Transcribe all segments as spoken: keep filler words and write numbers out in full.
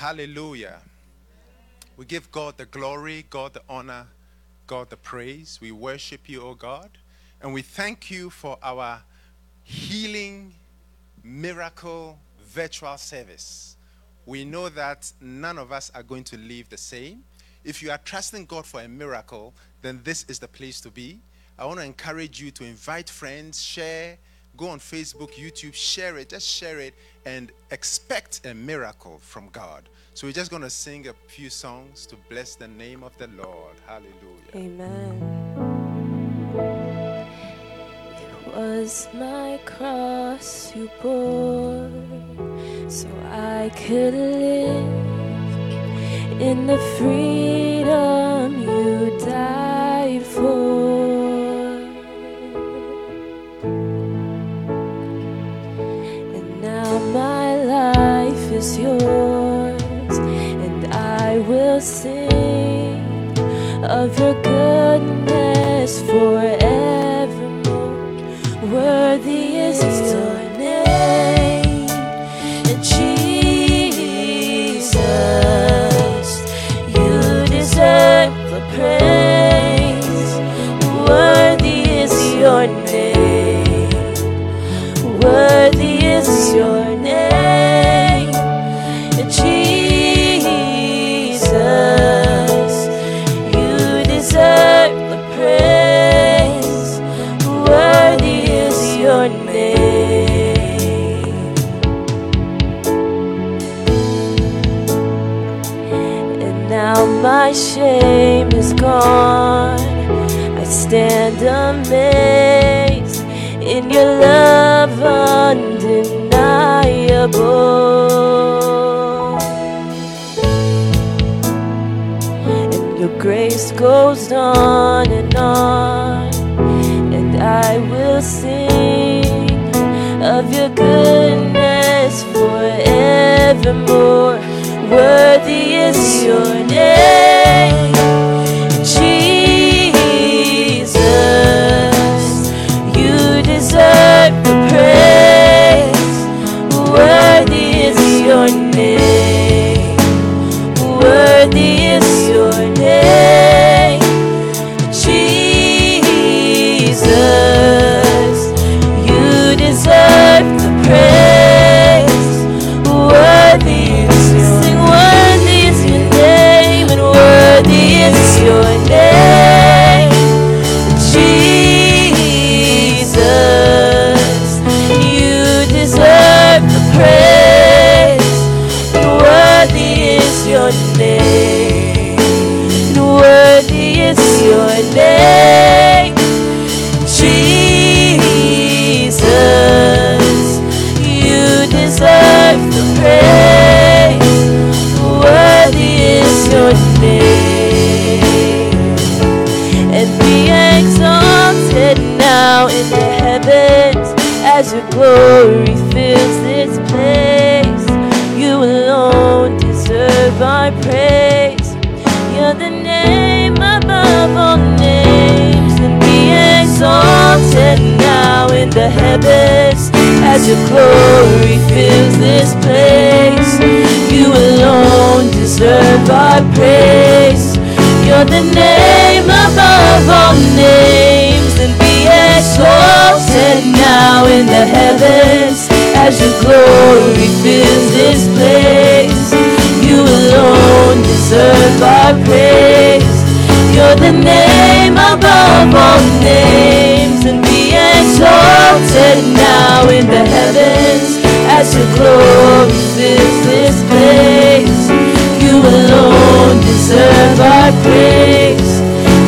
Hallelujah. We give God the glory, God the honor, God the praise. We worship you, O God. And we thank you for our healing miracle virtual service. We know that none of us are going to live the same. If you are trusting God for a miracle, then this is the place to be. I want to encourage you to invite friends, share, go on Facebook, YouTube, share it, just share it, and expect a miracle from God. So we're just going to sing a few songs to bless the name of the Lord. Hallelujah. Amen. It was my cross you bore, so I could live in the freedom you died for. And now my life is yours, and I will sing of your goodness forevermore. Worthy is your name, and Jesus, the praise. Worthy is your name, worthy is your name, Jesus, you deserve the praise. Worthy is your name. And now my shame is gone. I stand amazed in your love undeniable, and your grace goes on and on, and I will sing of your goodness forevermore. Worthy is your name, Jesus, you deserve the praise. Worthy is your name, worthy is your name, Jesus, you deserve the praise. Worthy is your name, worthy is your name, and worthy is your name. Name, Jesus, you deserve the praise. Worthy is your name, and be exalted now in the heavens as your glory fills this place. You alone deserve our praise. You're the name above all names, and be exalted now in the heavens as your glory fills this place. You alone deserve our praise. You're the name above all names, and be exalted now in the heavens as your glory fills this place. You alone deserve our praise. You're the name above all names, and be exalted now in the heavens as your glory fills this place. You alone deserve our praise.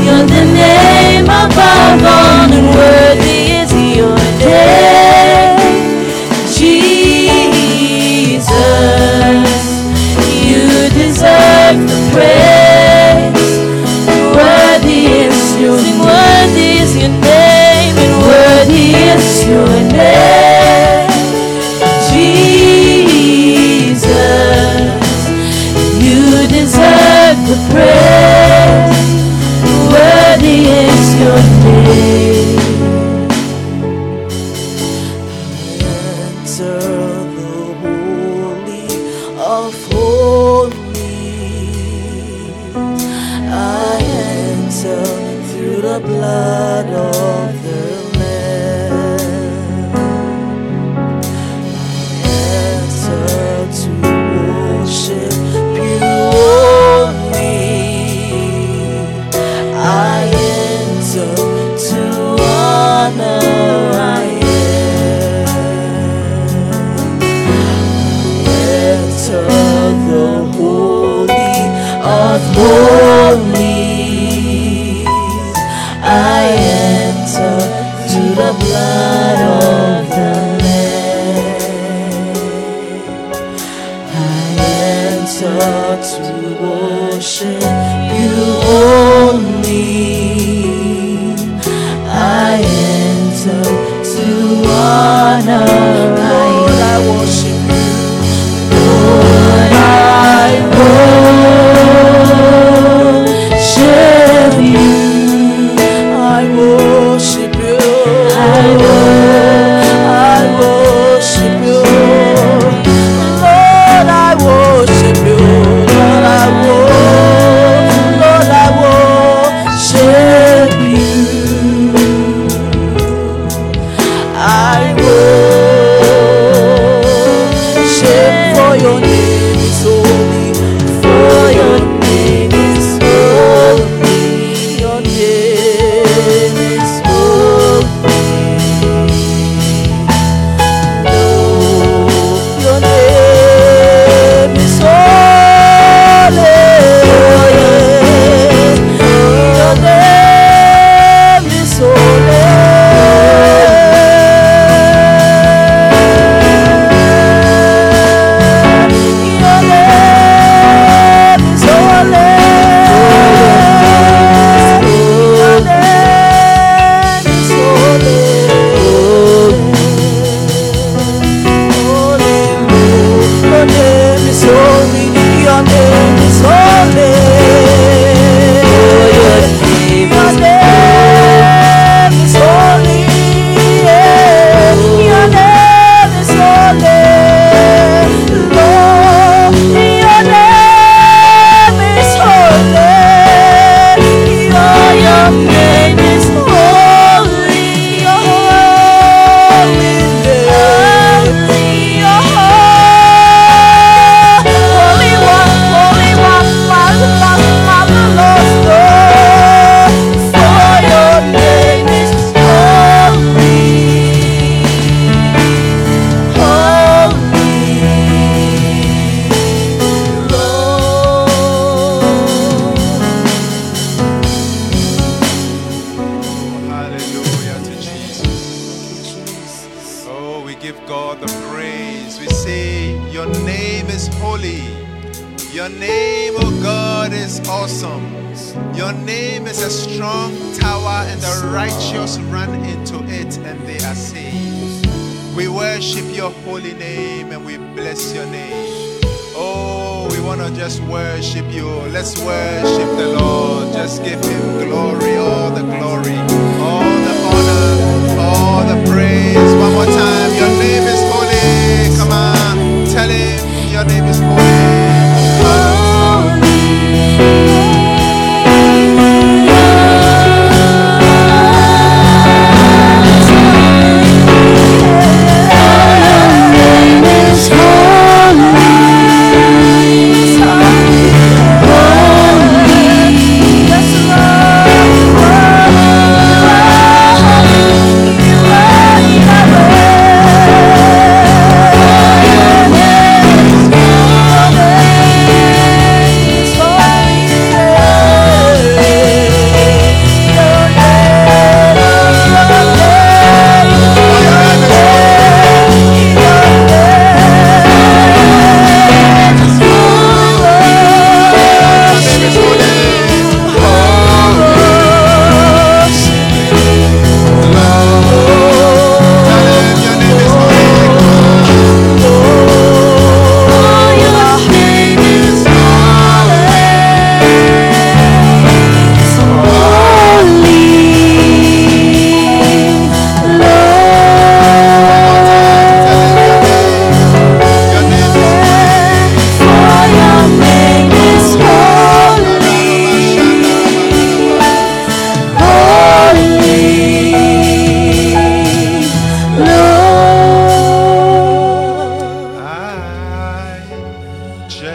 You're the name above all, and worthy is your name, Jesus, you deserve the praise. Worthy is your name, worthy is your name, and worthy is your name, Jesus, you deserve the praise. Worthy is your name. Enter the holy of holies. the blood of the Lamb. Answer to worship you only. I enter to honor I am. Enter the holy of holies. I enter to the blood of the Lamb. I enter to worship you only. I enter to honor. Lord, I worship you. Lord, I worship you. Oh,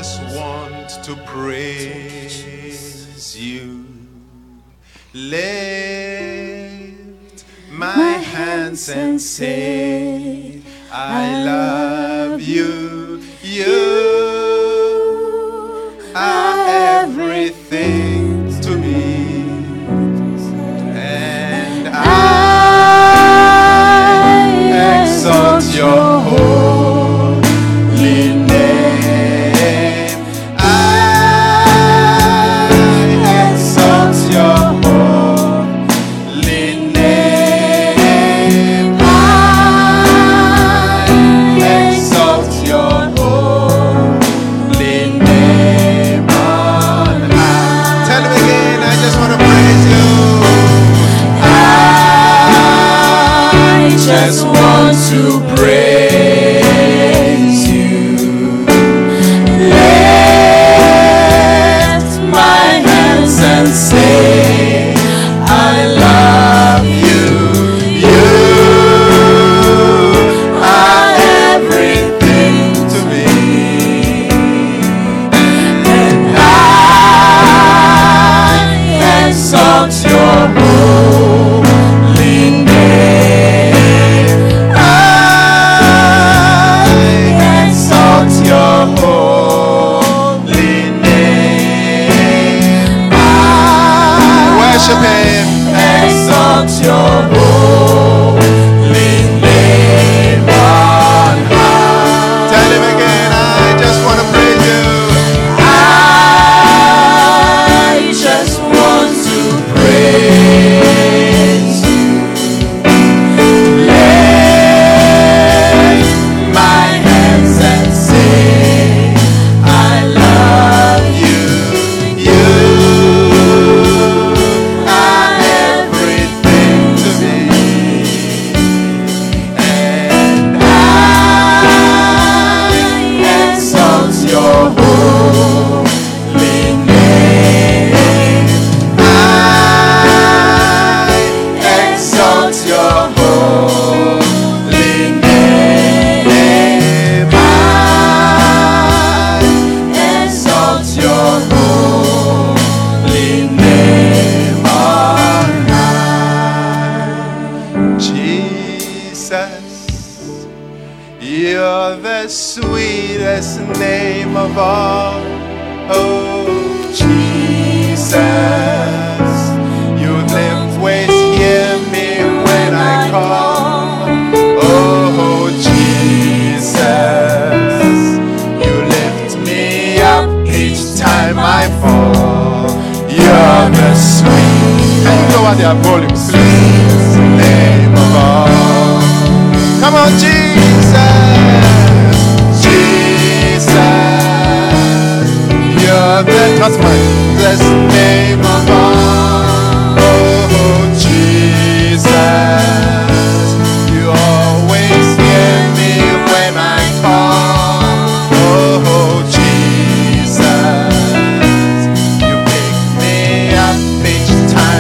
just want to praise you. Lift my hands and say, I love you, you are everything to me, and I exalt your holy name, I exalt your holy name, I exalt your holy name on high. Tell him again, I just want to praise you. I just want to praise you. Lift my hands and say, I love you. You are everything to me, and I exalt your holy name. I exalt your holy name. I Worship him. exalt your holy name on high. Tell him again, I just want to praise you. I just want to praise you. Lift my hands and say, I love you. You are everything to me, and I exalt your holy name. I exalt your holy name. I exalt your holy name on high. Jesus, you're the sweetest name of all. Oh, Jesus, you always hear me when I call. Oh, Jesus, you lift me up each time I fall. You're the sweet, can you go out there, volume, please? Name of all. Come on, Jesus, Jesus, you're the, not mine, blessed name of all. Oh, Jesus, you always hear me when I call. Oh, Jesus, you pick me up each time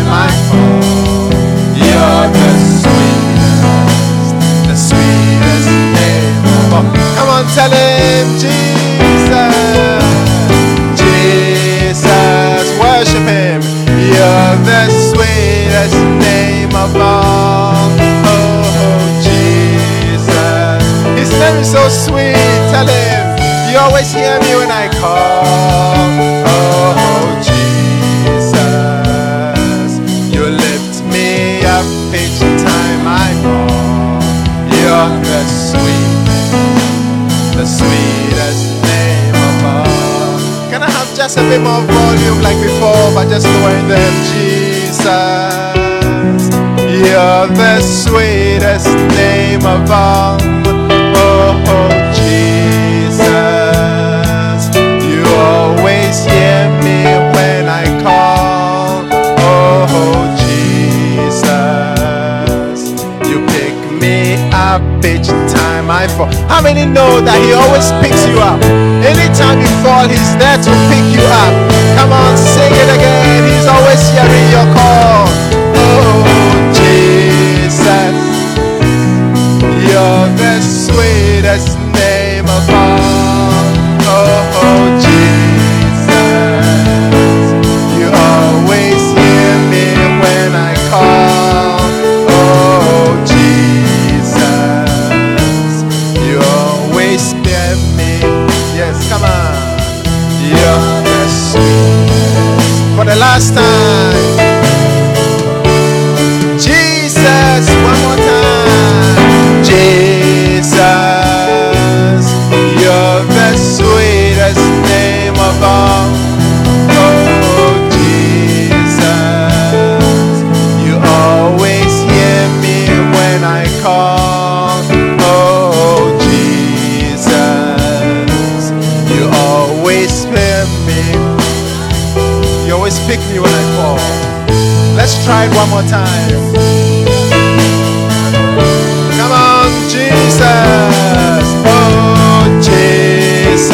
I fall. You're the sweetest, the sweetest name of all. Come on, tell him, Jesus, Jesus, worship him. You're the sweetest name of all. Oh, Jesus, his name is so sweet. Tell him, you always hear me when I call. Oh, Jesus, you lift me up each time I fall. You're the sweetest, the sweetest name of all. Can I have just a bit more volume like before, but just knowing them, Jesus, you're the sweetest name of all. Oh, Jesus, you always hear me when I call. Oh, Jesus, you pick me up each time I fall. How many know that he always picks you up? Anytime you fall, he's there to pick you up. Come on, sing it again. He's always hearing your call. Oh, Jesus, you're the sweetest name of all. Oh, Jesus, You always pick me when I fall. Let's try it one more time. Come on, Jesus. Oh, Jesus.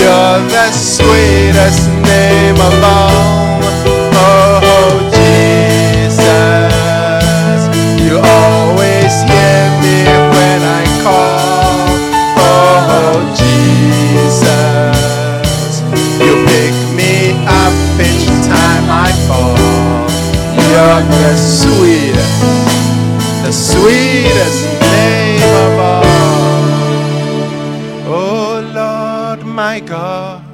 You're the sweetest name of all. Oh, Jesus. You always hear me when I call. Oh, Jesus. You pick me up each time I fall. You're the sweetest, the sweetest name of all. Oh, Lord, my God.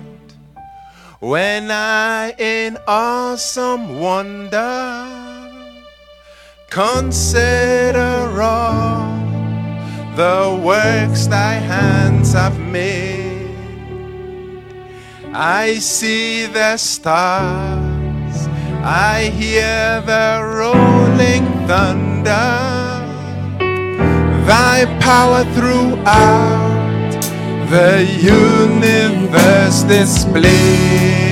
When I in awesome wonder consider all the works thy hands have made, I see the stars, I hear the rolling thunder, thy power throughout the universe display.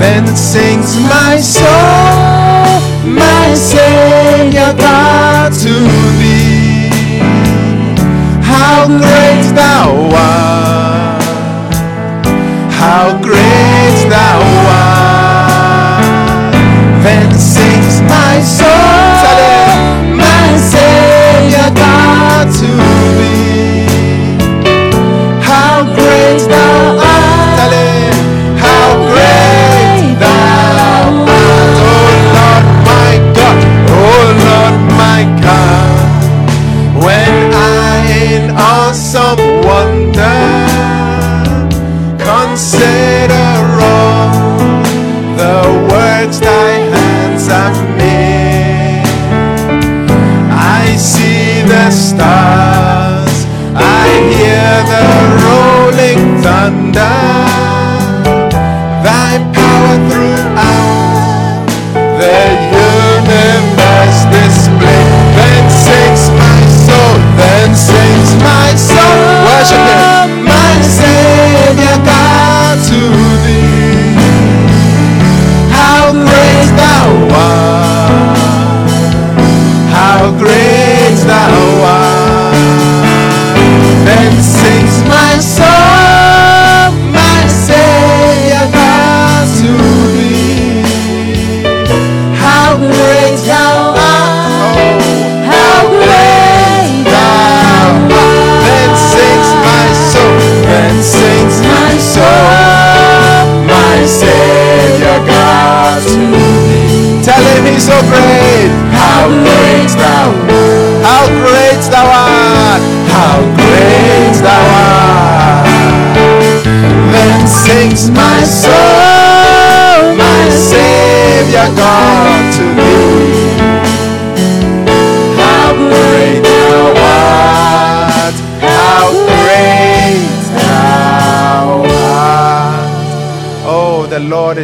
Then sings my soul, my Savior God, to thee. How great thou art, how great thou art. Then sings my soul, my Savior God, to thee.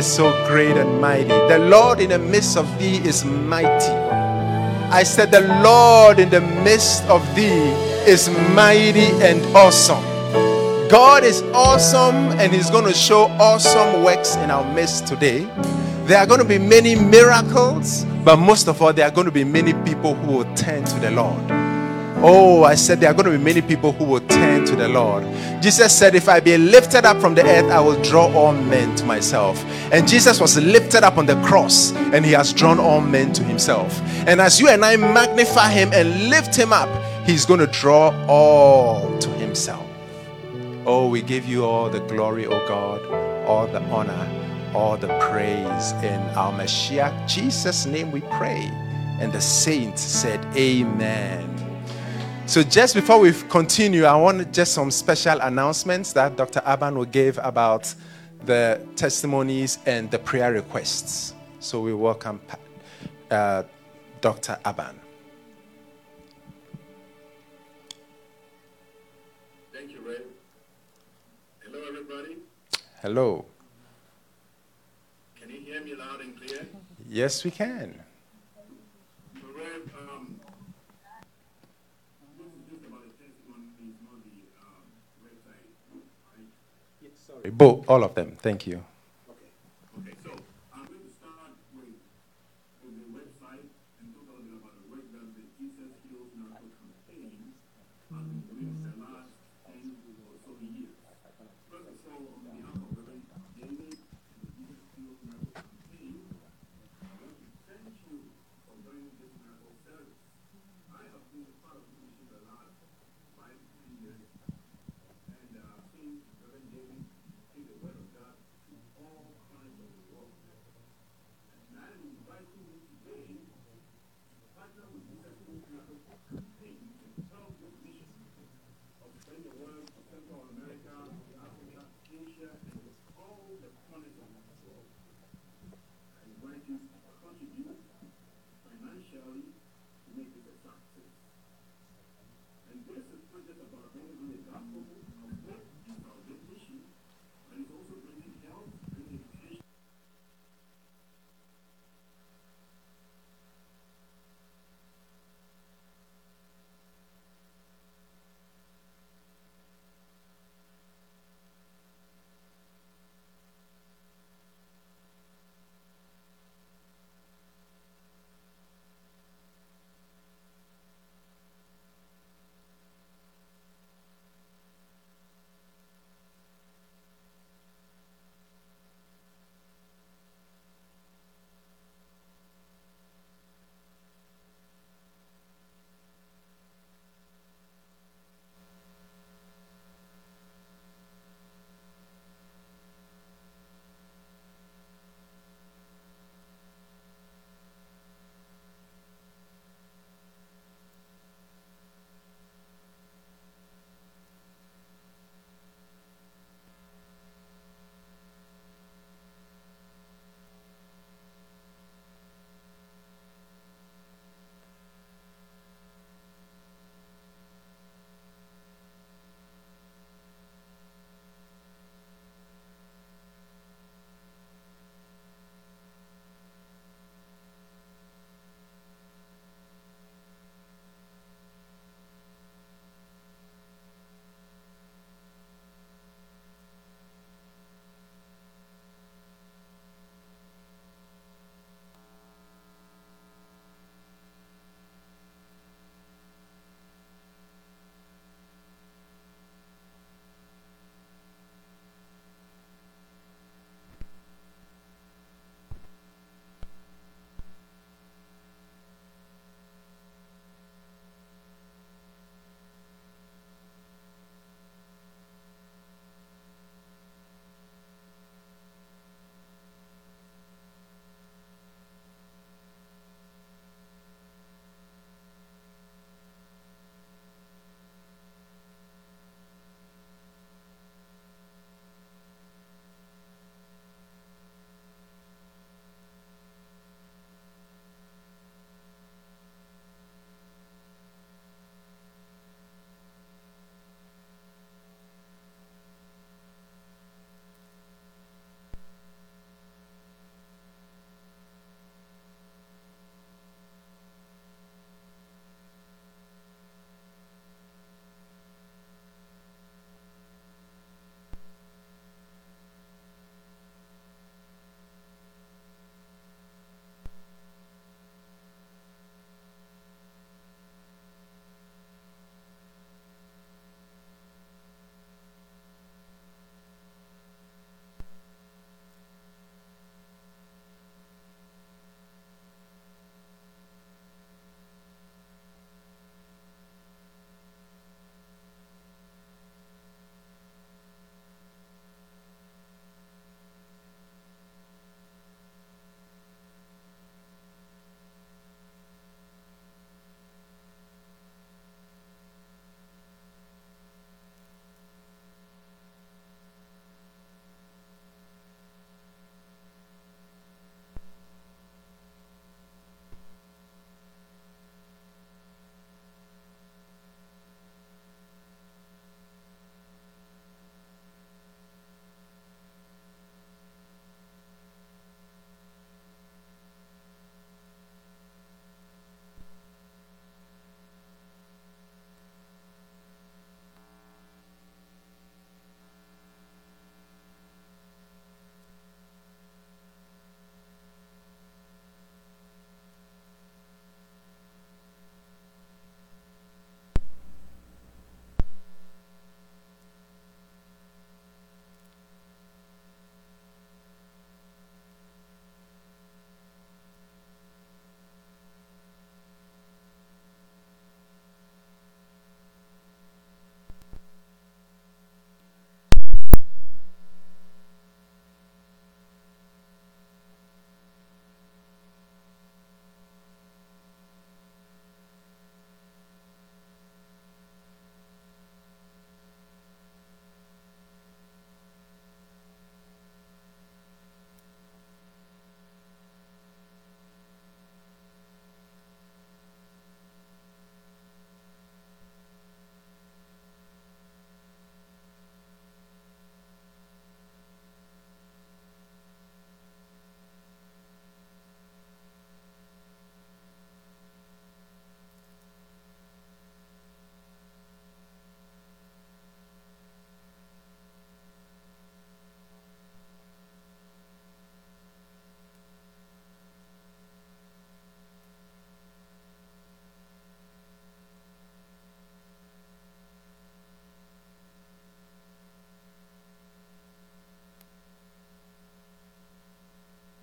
So great and mighty. The Lord in the midst of thee is mighty. I said the Lord in the midst of thee is mighty and awesome. God is awesome, and he's going to show awesome works in our midst today. There are going to be many miracles, but most of all there are going to be many people who will turn to the Lord. Oh, I said there are going to be many people who will turn to the Lord. Jesus said, if I be lifted up from the earth, I will draw all men to myself. And Jesus was lifted up on the cross, and he has drawn all men to himself. And as you and I magnify him and lift him up, he's going to draw all to himself. Oh, we give you all the glory, oh God, all the honor, all the praise. In our Messiah, Jesus' name we pray. And the saints said, amen. So just before we continue, I want just some special announcements that Doctor Aban will give about the testimonies and the prayer requests. So we welcome uh, Doctor Aban. Thank you, Ray. Hello, everybody. Hello. Can you hear me loud and clear? Yes, we can. Sorry. Both, all of them. Thank you. Okay, okay. So I'm going to start with, with the website and talk a little bit about the work that the Jesus Heals Miracle Campaign has been doing for the last ten or so years. First of all, on behalf of Reverend David, the Jesus Heals Miracle Campaign, I want to thank you for doing this miracle service. I have been a part of the mission the last five, three years. And uh, since Reverend David, the word of God,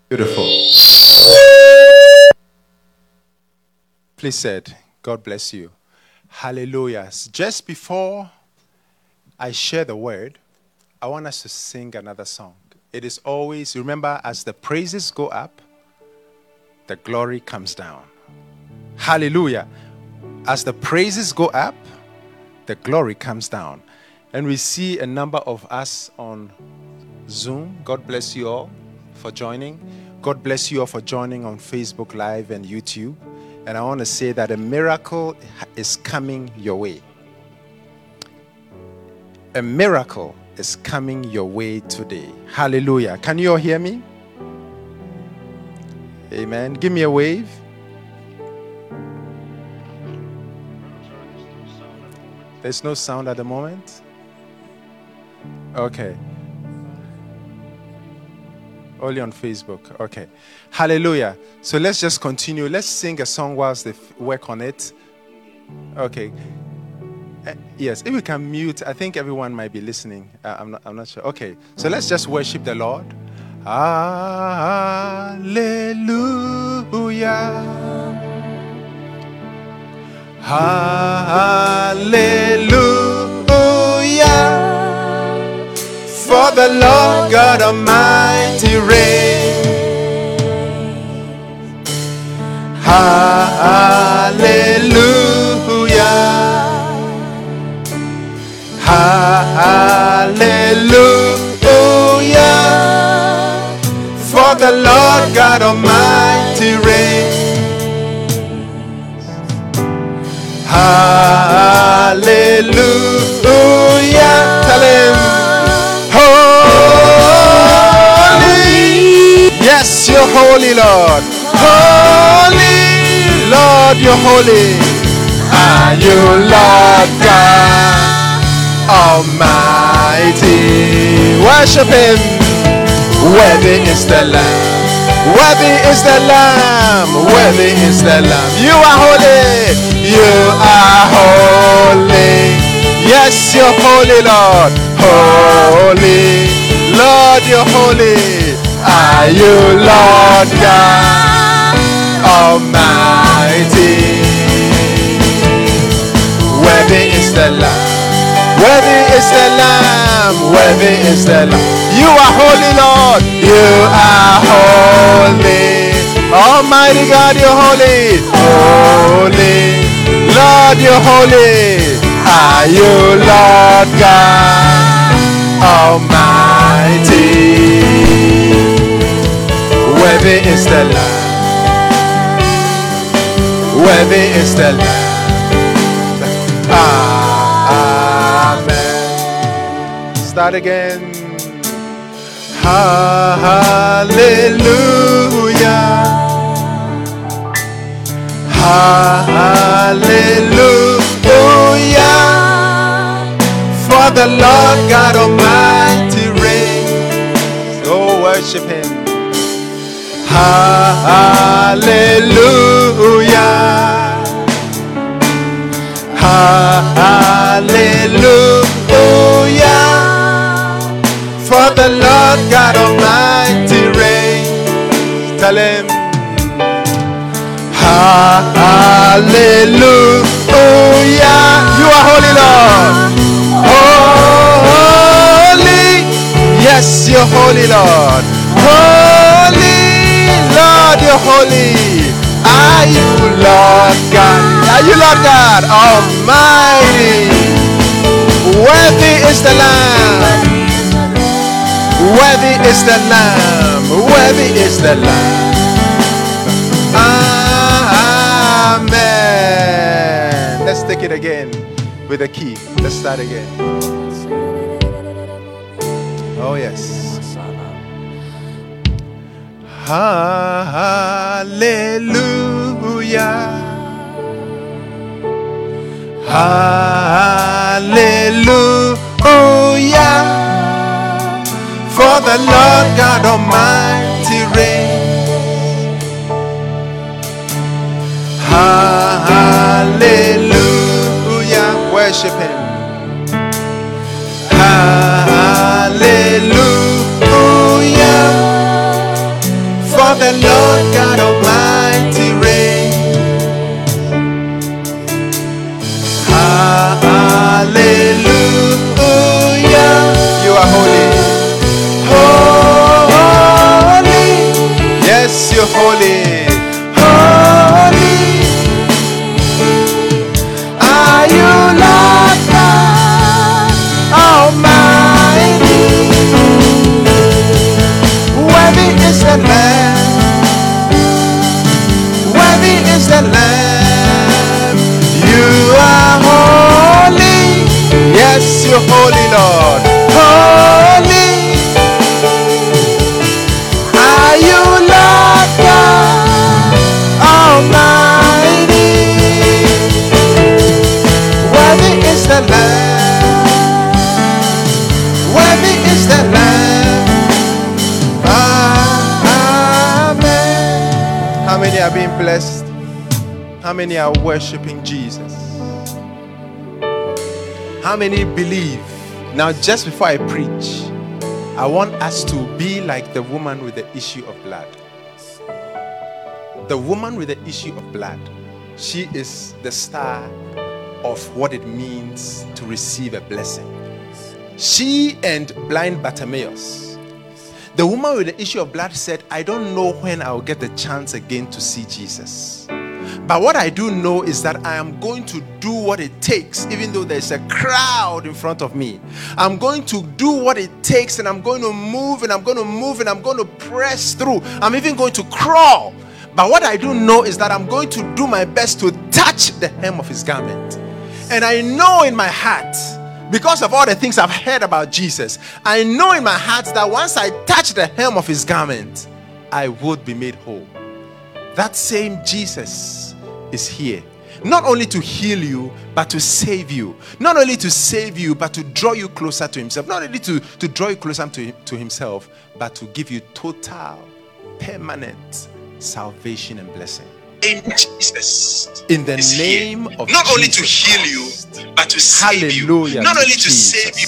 Beautiful. Please sit. God bless you. Hallelujah. Just before I share the word, I want us to sing another song. It is always, remember, as the praises go up, the glory comes down. Hallelujah. As the praises go up, the glory comes down. And we see a number of us on Zoom. God bless you all for joining. God bless you all for joining on Facebook Live and YouTube. And I want to say that a miracle is coming your way. A miracle is coming your way today. Hallelujah. Can you all hear me? Amen. Give me a wave. There's no sound at the moment. Okay. Only on Facebook. Okay. Hallelujah. So let's just continue. Let's sing a song whilst they work on it. Okay. Uh, yes, if we can mute, I think everyone might be listening. Uh, I'm not, I'm not sure. Okay, so let's just worship the Lord. Hallelujah. Hallelujah. For the Lord God Almighty reigns. Hallelujah. Hallelujah, for the Lord God Almighty reigns. Hallelujah, tell him, holy, yes, you're holy, Lord. Holy, Lord, you're holy. Are you Lord God Almighty? Worship him. Worthy is the Lamb. Worthy is the Lamb. Worthy is the Lamb. You are holy. You are holy. Yes, you're holy, Lord. Holy, Lord, you're holy. Are you Lord God Almighty? Worthy is the Lamb. Worthy is the Lamb, worthy is the Lamb. You are holy, Lord, you are holy. Almighty God, you're holy. Holy, Lord, you're holy. Are you Lord God Almighty? Worthy is the Lamb, worthy is the Lamb. Ah. Start again. Hallelujah. Hallelujah. For the Lord God Almighty reigns. Oh, worship him. Hallelujah. Hallelujah. For the Lord God Almighty reigns. Tell him. Hallelujah. You are holy, Lord. Holy. Yes, you're holy, Lord. Holy, Lord, you're holy. Are you Lord God? Are you Lord God Almighty? Worthy is the Lamb. Worthy is the Lamb, worthy is the Lamb. Amen. Let's take it again with a key. Let's start again. Oh, yes. Hallelujah. Hallelujah. For the Lord God Almighty reigns. Hallelujah. Worship him. Hallelujah. For are being blessed? How many are worshiping Jesus? How many believe? Now, just before I preach, I want us to be like the woman with the issue of blood. The woman with the issue of blood, she is the star of what it means to receive a blessing. She and blind Bartimaeus. The woman with the issue of blood said, I don't know when I'll get the chance again to see Jesus. But what I do know is that I am going to do what it takes, even though there's a crowd in front of me. I'm going to do what it takes, and I'm going to move, and I'm going to move, and I'm going to press through. I'm even going to crawl. But what I do know is that I'm going to do my best to touch the hem of his garment. And I know in my heart, because of all the things I've heard about Jesus, I know in my heart that once I touch the hem of his garment, I would be made whole. That same Jesus is here. Not only to heal you, but to save you. Not only to save you, but to draw you closer to himself. Not only to, to draw you closer to, to himself, but to give you total, permanent salvation and blessing. In Jesus. In the name of Jesus. Not only to heal you, but to save you. Hallelujah. Not only to save you.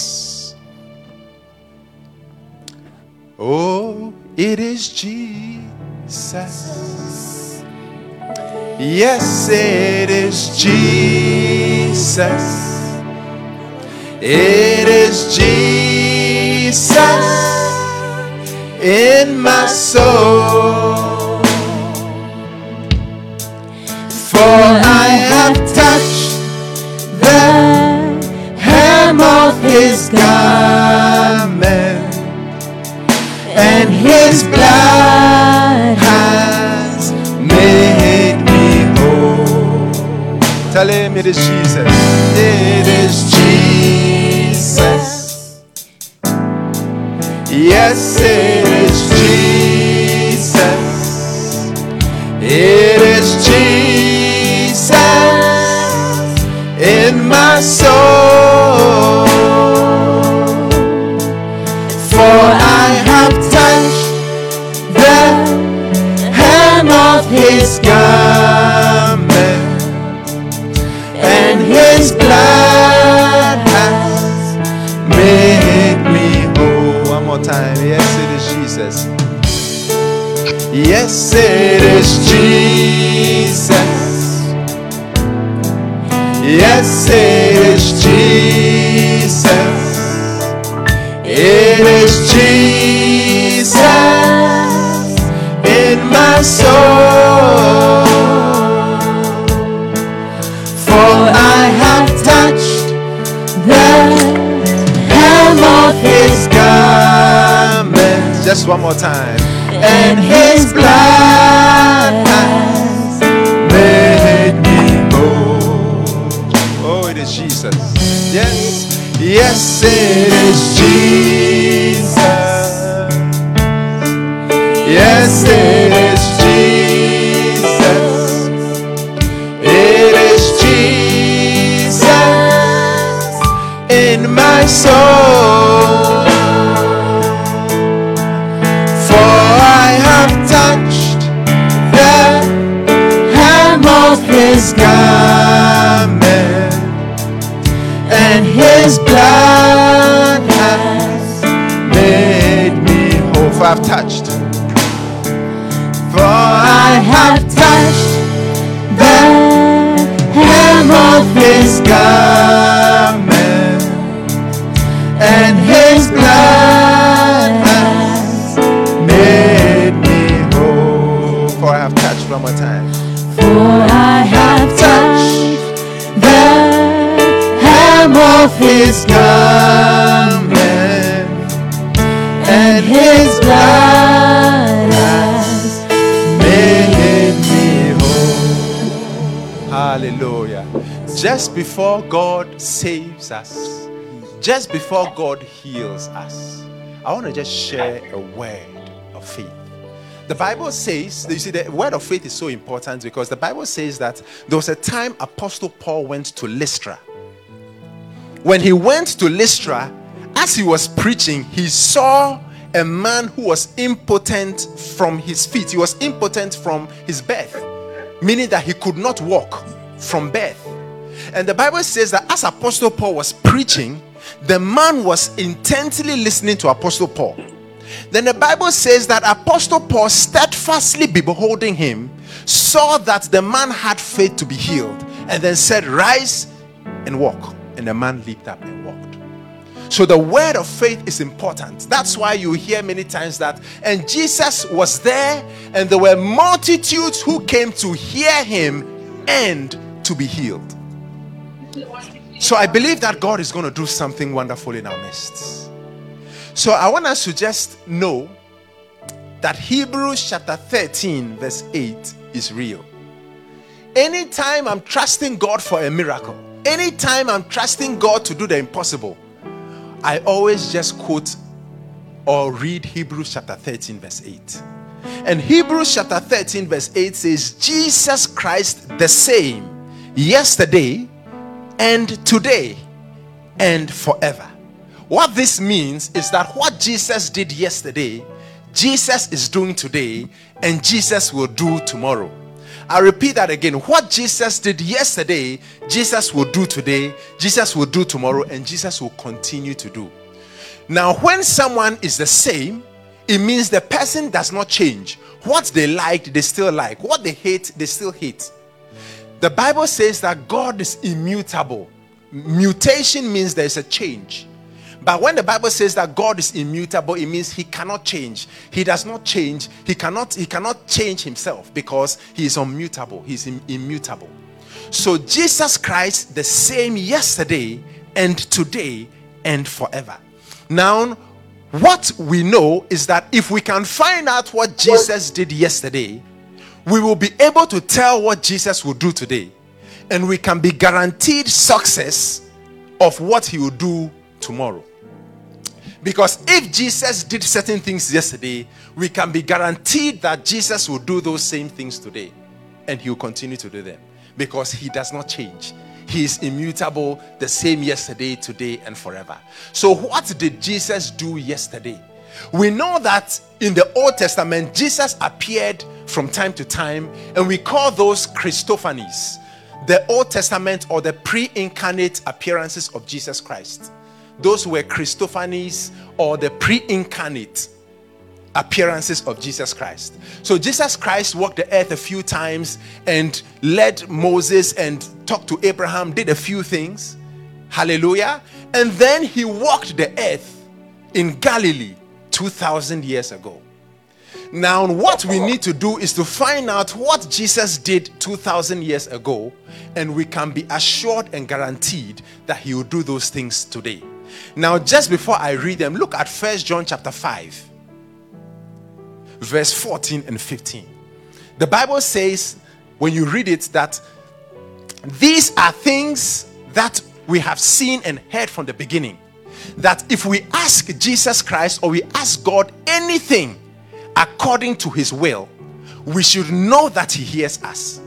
Oh, it is Jesus. Yes, it is Jesus. It is Jesus in my soul. For I have touched the hem of his garment, and his blood has made me. Tell him it is Jesus. It is Jesus. Yes, it is Jesus. It is Jesus in my soul. For I have touched the hem of his garment. His blood has made me whole. One more time. Yes, it is Jesus. Yes, it is Jesus. Yes, it is Jesus. It is Jesus in my soul. I have touched the hem of his garment. Just one more time. And his blood has made me whole. Oh, it is Jesus. Yes, yes, it is Jesus. Yes, it is Jesus. It is Jesus. In my soul, for I have touched the hem of his garment, and his blood has made me whole. For I have touched, for I have touched the hem of his garment. And his blood has made me whole. For I have touched, one more time. For I have touched the hem of his garment, and his blood has made me whole. Hallelujah. Just before God saves us, just before God heals us, I want to just share a word of faith. The Bible says, you see, the word of faith is so important because the Bible says that there was a time Apostle Paul went to Lystra. When he went to Lystra, as he was preaching, he saw a man who was impotent from his feet. He was impotent from his birth. meaning that he could not walk from birth. And the Bible says that as Apostle Paul was preaching, the man was intently listening to Apostle Paul. Then the Bible says that Apostle Paul, steadfastly beholding him, saw that the man had faith to be healed, and then said, "Rise and walk." And the man leaped up and walked. So the word of faith is important. That's why you hear many times that, and Jesus was there, and there were multitudes who came to hear him and to be healed. So I believe that God is going to do something wonderful in our midst. So I want us to just know that Hebrews chapter thirteen verse eight is real. Anytime I'm trusting God for a miracle, anytime I'm trusting God to do the impossible, I always just quote or read Hebrews chapter thirteen verse eight. And Hebrews chapter thirteen verse eight says, Jesus Christ the same yesterday and today and forever. What this means is that what Jesus did yesterday, Jesus is doing today, and Jesus will do tomorrow. I repeat that again. What Jesus did yesterday, Jesus will do today, Jesus will do tomorrow, and Jesus will continue to do. Now, when someone is the same, it means the person does not change. What they liked, they still like. What they hate, they still hate. The Bible says that God is immutable. Mutation means there is a change. But when the Bible says that God is immutable, it means he cannot change. He does not change. He cannot, he cannot change himself because he is immutable. He is immutable. So Jesus Christ, the same yesterday and today and forever. Now, what we know is that if we can find out what Jesus did yesterday, we will be able to tell what Jesus will do today. And we can be guaranteed success of what he will do tomorrow. Because if Jesus did certain things yesterday, we can be guaranteed that Jesus will do those same things today. And he will continue to do them. Because he does not change. He is immutable, the same yesterday, today, and forever. So what did Jesus do yesterday? We know that in the Old Testament, Jesus appeared from time to time. And we call those Christophanies. The Old Testament, or the pre-incarnate appearances of Jesus Christ. Those were Christophanies, or the pre-incarnate appearances of Jesus Christ. So Jesus Christ walked the earth a few times and led Moses and talked to Abraham, did a few things. Hallelujah. And then he walked the earth in Galilee two thousand years ago. Now, what we need to do is to find out what Jesus did two thousand years ago, and we can be assured and guaranteed that he will do those things today. Now, just before I read them, look at First John chapter five, verse fourteen and fifteen. The Bible says, when you read it, that these are things that we have seen and heard from the beginning. That if we ask Jesus Christ, or we ask God anything according to his will, we should know that he hears us.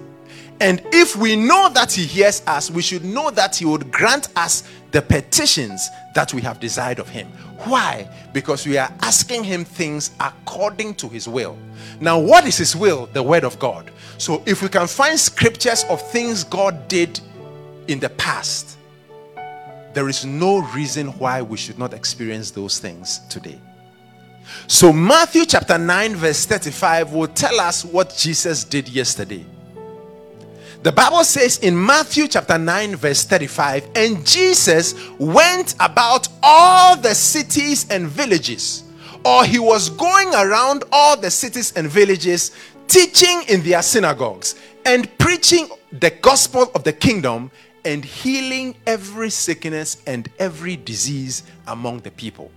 And if we know that he hears us, we should know that he would grant us the petitions that we have desired of him. Why? Because we are asking him things according to his will. Now, what is his will? The word of God. So if we can find scriptures of things God did in the past, there is no reason why we should not experience those things today. So Matthew chapter nine verse thirty-five will tell us what Jesus did yesterday. The Bible says in Matthew chapter nine verse thirty-five, and Jesus went about all the cities and villages, or he was going around all the cities and villages, teaching in their synagogues and preaching the gospel of the kingdom and healing every sickness and every disease among the people.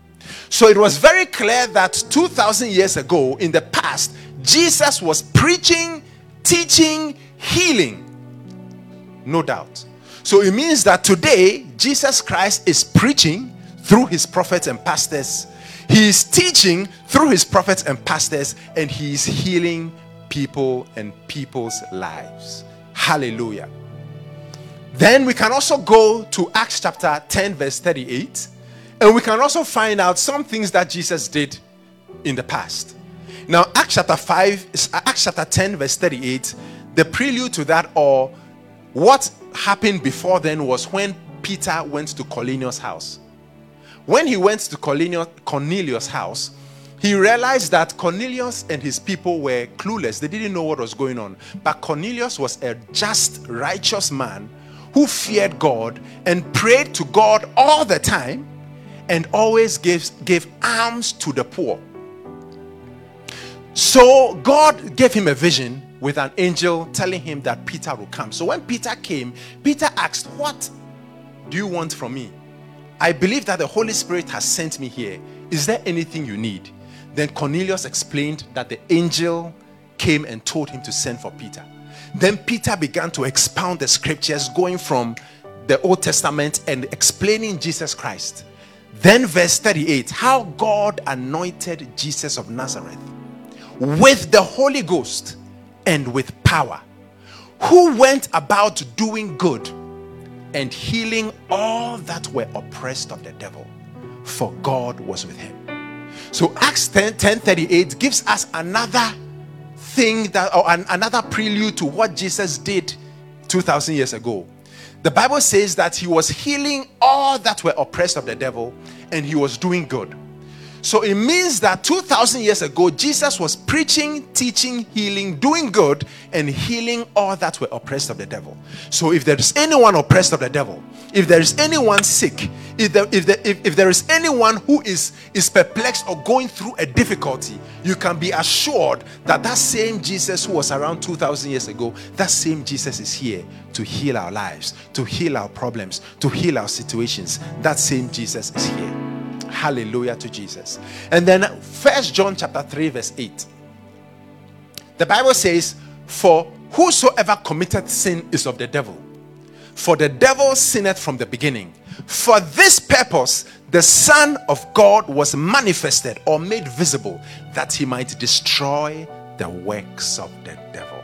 So it was very clear that two thousand years ago, in the past, Jesus was preaching, teaching, healing. No doubt. So it means that today, Jesus Christ is preaching through his prophets and pastors. He is teaching through his prophets and pastors. And he is healing people and people's lives. Hallelujah. Then we can also go to Acts chapter ten verse thirty-eight. And we can also find out some things that Jesus did in the past. Now, Acts chapter five, Acts chapter ten, verse thirty-eight, The prelude to that, or what happened before then, was when Peter went to Cornelius' house. When he went to Cornelius, Cornelius' house, he realized that Cornelius and his people were clueless. They didn't know what was going on. But Cornelius was a just, righteous man who feared God and prayed to God all the time and always gave, gave alms to the poor. So God gave him a vision with an angel telling him that Peter will come. So when Peter came, Peter asked, "What do you want from me? I believe that the Holy Spirit has sent me here. Is there anything you need?" Then Cornelius explained that the angel came and told him to send for Peter. Then Peter began to expound the scriptures, going from the Old Testament and explaining Jesus Christ. Then verse thirty-eight, how God anointed Jesus of Nazareth with the Holy Ghost and with power, who went about doing good and healing all that were oppressed of the devil, for God was with him. So Acts ten, ten thirty-eight gives us another thing, that or an, another prelude to what Jesus did two thousand years ago. The Bible says that he was healing all that were oppressed of the devil, and he was doing good. So it means that two thousand years ago, Jesus was preaching, teaching, healing, doing good, and healing all that were oppressed of the devil. So if there is anyone oppressed of the devil, if there is anyone sick, if there, if there, if, if there is anyone who is, is perplexed or going through a difficulty, you can be assured that that same Jesus who was around two thousand years ago, that same Jesus is here to heal our lives, to heal our problems, to heal our situations. That same Jesus is here. Hallelujah to Jesus. And then First John chapter three verse eight, the Bible says, "For whosoever committed sin is of the devil, for the devil sinneth from the beginning. For this purpose the Son of God was manifested," or made visible, "that he might destroy the works of the devil."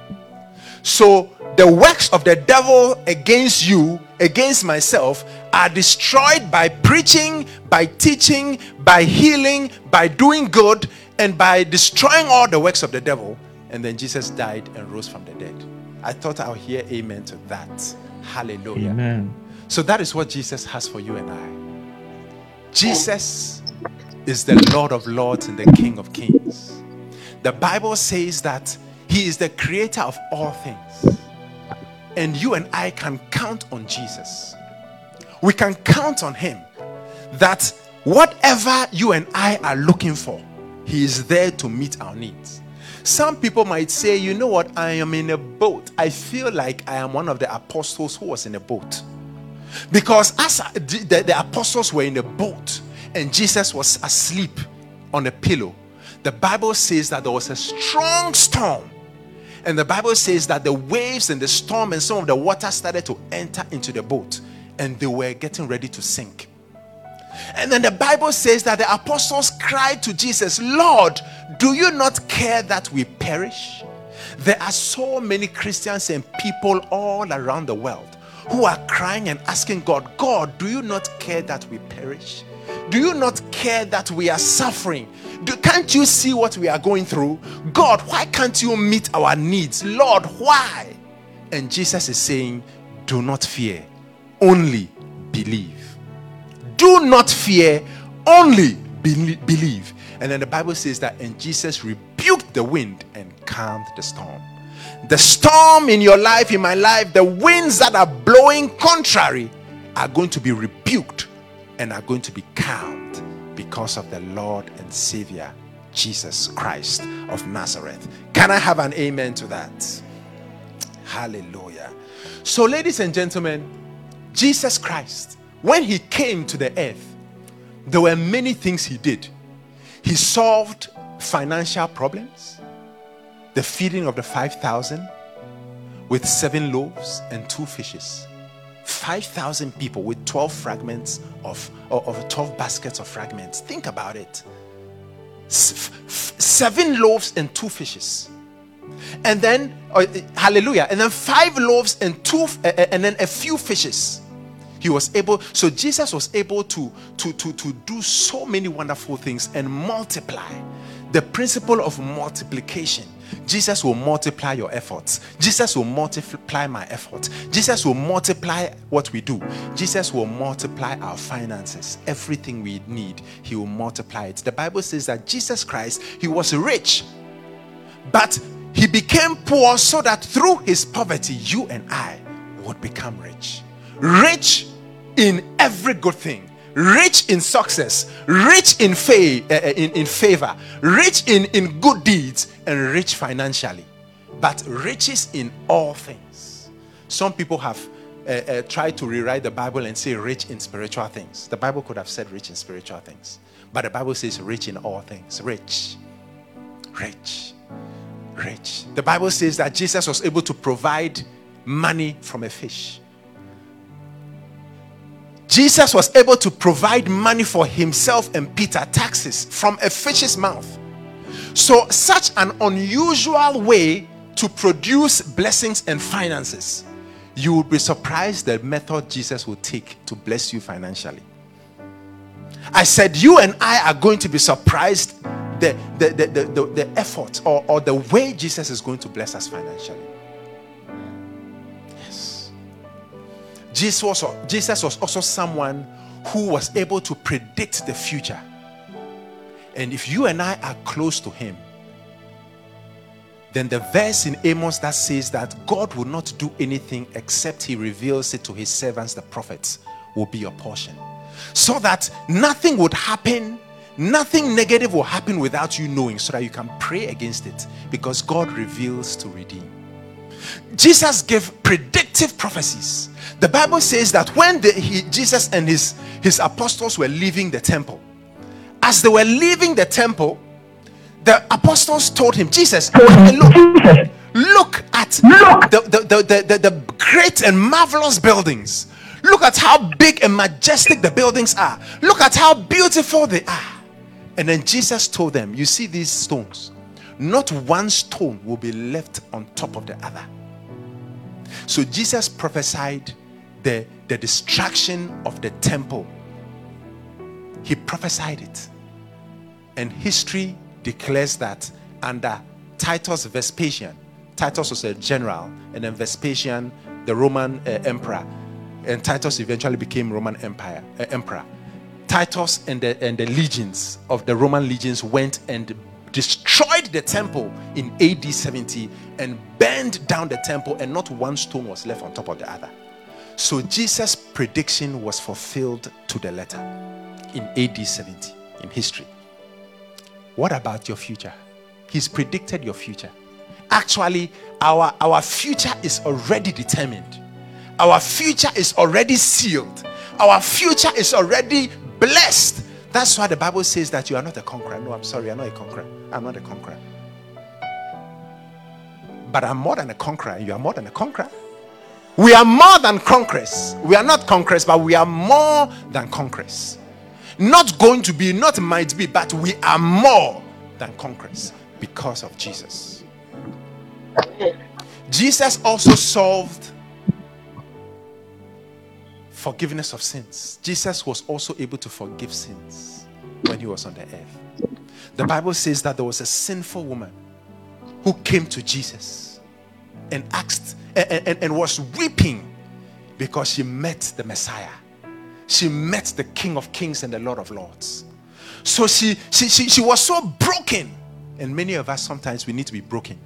So the works of the devil against you, against myself, are destroyed by preaching, by teaching, by healing, by doing good, and by destroying all the works of the devil. And then Jesus died and rose from the dead. I thought I'll hear amen to that. Hallelujah. Amen. So that is what Jesus has for you and I. Jesus is the Lord of Lords and the King of Kings. The Bible says that he is the creator of all things. And you and I can count on Jesus. We can count on him that whatever you and I are looking for, he is there to meet our needs. Some people might say, "You know what? I am in a boat. I feel like I am one of the apostles who was in a boat." Because as the, the apostles were in a boat and Jesus was asleep on a pillow, the Bible says that there was a strong storm. And the Bible says that the waves and the storm and some of the water started to enter into the boat, and they were getting ready to sink. And then the Bible says that the apostles cried to Jesus, "Lord, do you not care that we perish?" There are so many Christians and people all around the world who are crying and asking God, "God, do you not care that we perish? Do you not care that we are suffering? Do, can't you see what we are going through? God, why can't you meet our needs? Lord, why?" And Jesus is saying, "Do not fear, only believe. Do not fear, only be- believe. And then the Bible says that, and Jesus rebuked the wind and calmed the storm. The storm in your life, in my life, the winds that are blowing contrary are going to be rebuked and are going to be calmed because of the Lord and Savior, Jesus Christ of Nazareth. Can I have an amen to that? Hallelujah. So ladies and gentlemen, Jesus Christ, when he came to the earth, there were many things he did. He solved financial problems, the feeding of the five thousand with seven loaves and two fishes. five thousand people with twelve fragments of, of twelve baskets of fragments. Think about it. Seven loaves and two fishes. And then, uh, hallelujah, and then five loaves and two, uh, and then a few fishes. He was able, so Jesus was able to, to, to, to do so many wonderful things and multiply. the principle of multiplication. Jesus will multiply your efforts. Jesus will multiply my efforts. Jesus will multiply what we do. Jesus will multiply our finances. Everything we need, he will multiply it. The Bible says that Jesus Christ, he was rich, but he became poor so that through his poverty, you and I would become rich. Rich in every good thing. Rich in success, rich in, fa- uh, in, in favor, rich in, in good deeds, and rich financially. But riches in all things. Some people have uh, uh, tried to rewrite the Bible and say rich in spiritual things. The Bible could have said rich in spiritual things. But the Bible says rich in all things. Rich. Rich. Rich. The Bible says that Jesus was able to provide money from a fish. Jesus was able to provide money for himself and Peter, taxes, from a fish's mouth. So such an unusual way to produce blessings and finances. You will be surprised the method Jesus will take to bless you financially. I said you and I are going to be surprised the, the, the, the, the, the effort or, or the way Jesus is going to bless us financially. Jesus was, Jesus was also someone who was able to predict the future. And if you and I are close to him, then the verse in Amos that says that God will not do anything except he reveals it to his servants, the prophets, will be your portion. So that nothing would happen, nothing negative will happen without you knowing, so that you can pray against it, because God reveals to redeem. Jesus gave predictive prophecies. The Bible says that when the, he, Jesus and his, his apostles were leaving the temple, as they were leaving the temple, the apostles told him, Jesus, look, look at the, the, the, the, the great and marvelous buildings. Look at how big and majestic the buildings are. Look at how beautiful they are. And then Jesus told them, you see these stones? Not one stone will be left on top of the other. So Jesus prophesied the, the destruction of the temple. He prophesied it. And history declares that under Titus Vespasian, Titus was a general, and then Vespasian, the Roman uh, emperor, and Titus eventually became Roman Empire uh, emperor. Titus and the, and the legions of the Roman legions went and destroyed the temple in A D seventy and burned down the temple, and not one stone was left on top of the other. So Jesus' prediction was fulfilled to the letter in A D seventy in history. What about your future? He's predicted your future. Actually, our, our future is already determined. Our future is already sealed. Our future is already blessed. That's why the Bible says that you are not a conqueror. No, I'm sorry, I'm not a conqueror. I'm not a conqueror. But I'm more than a conqueror. You are more than a conqueror. We are more than conquerors. We are not conquerors, but we are more than conquerors. Not going to be, not might be, but we are more than conquerors because of Jesus. Jesus also solved forgiveness of sins. Jesus was also able to forgive sins when he was on the earth. The Bible says that there was a sinful woman who came to Jesus and asked and, and, and was weeping because she met the Messiah. She met the King of Kings and the Lord of Lords. So she she she, she was so broken. And many of us, sometimes we need to be broken.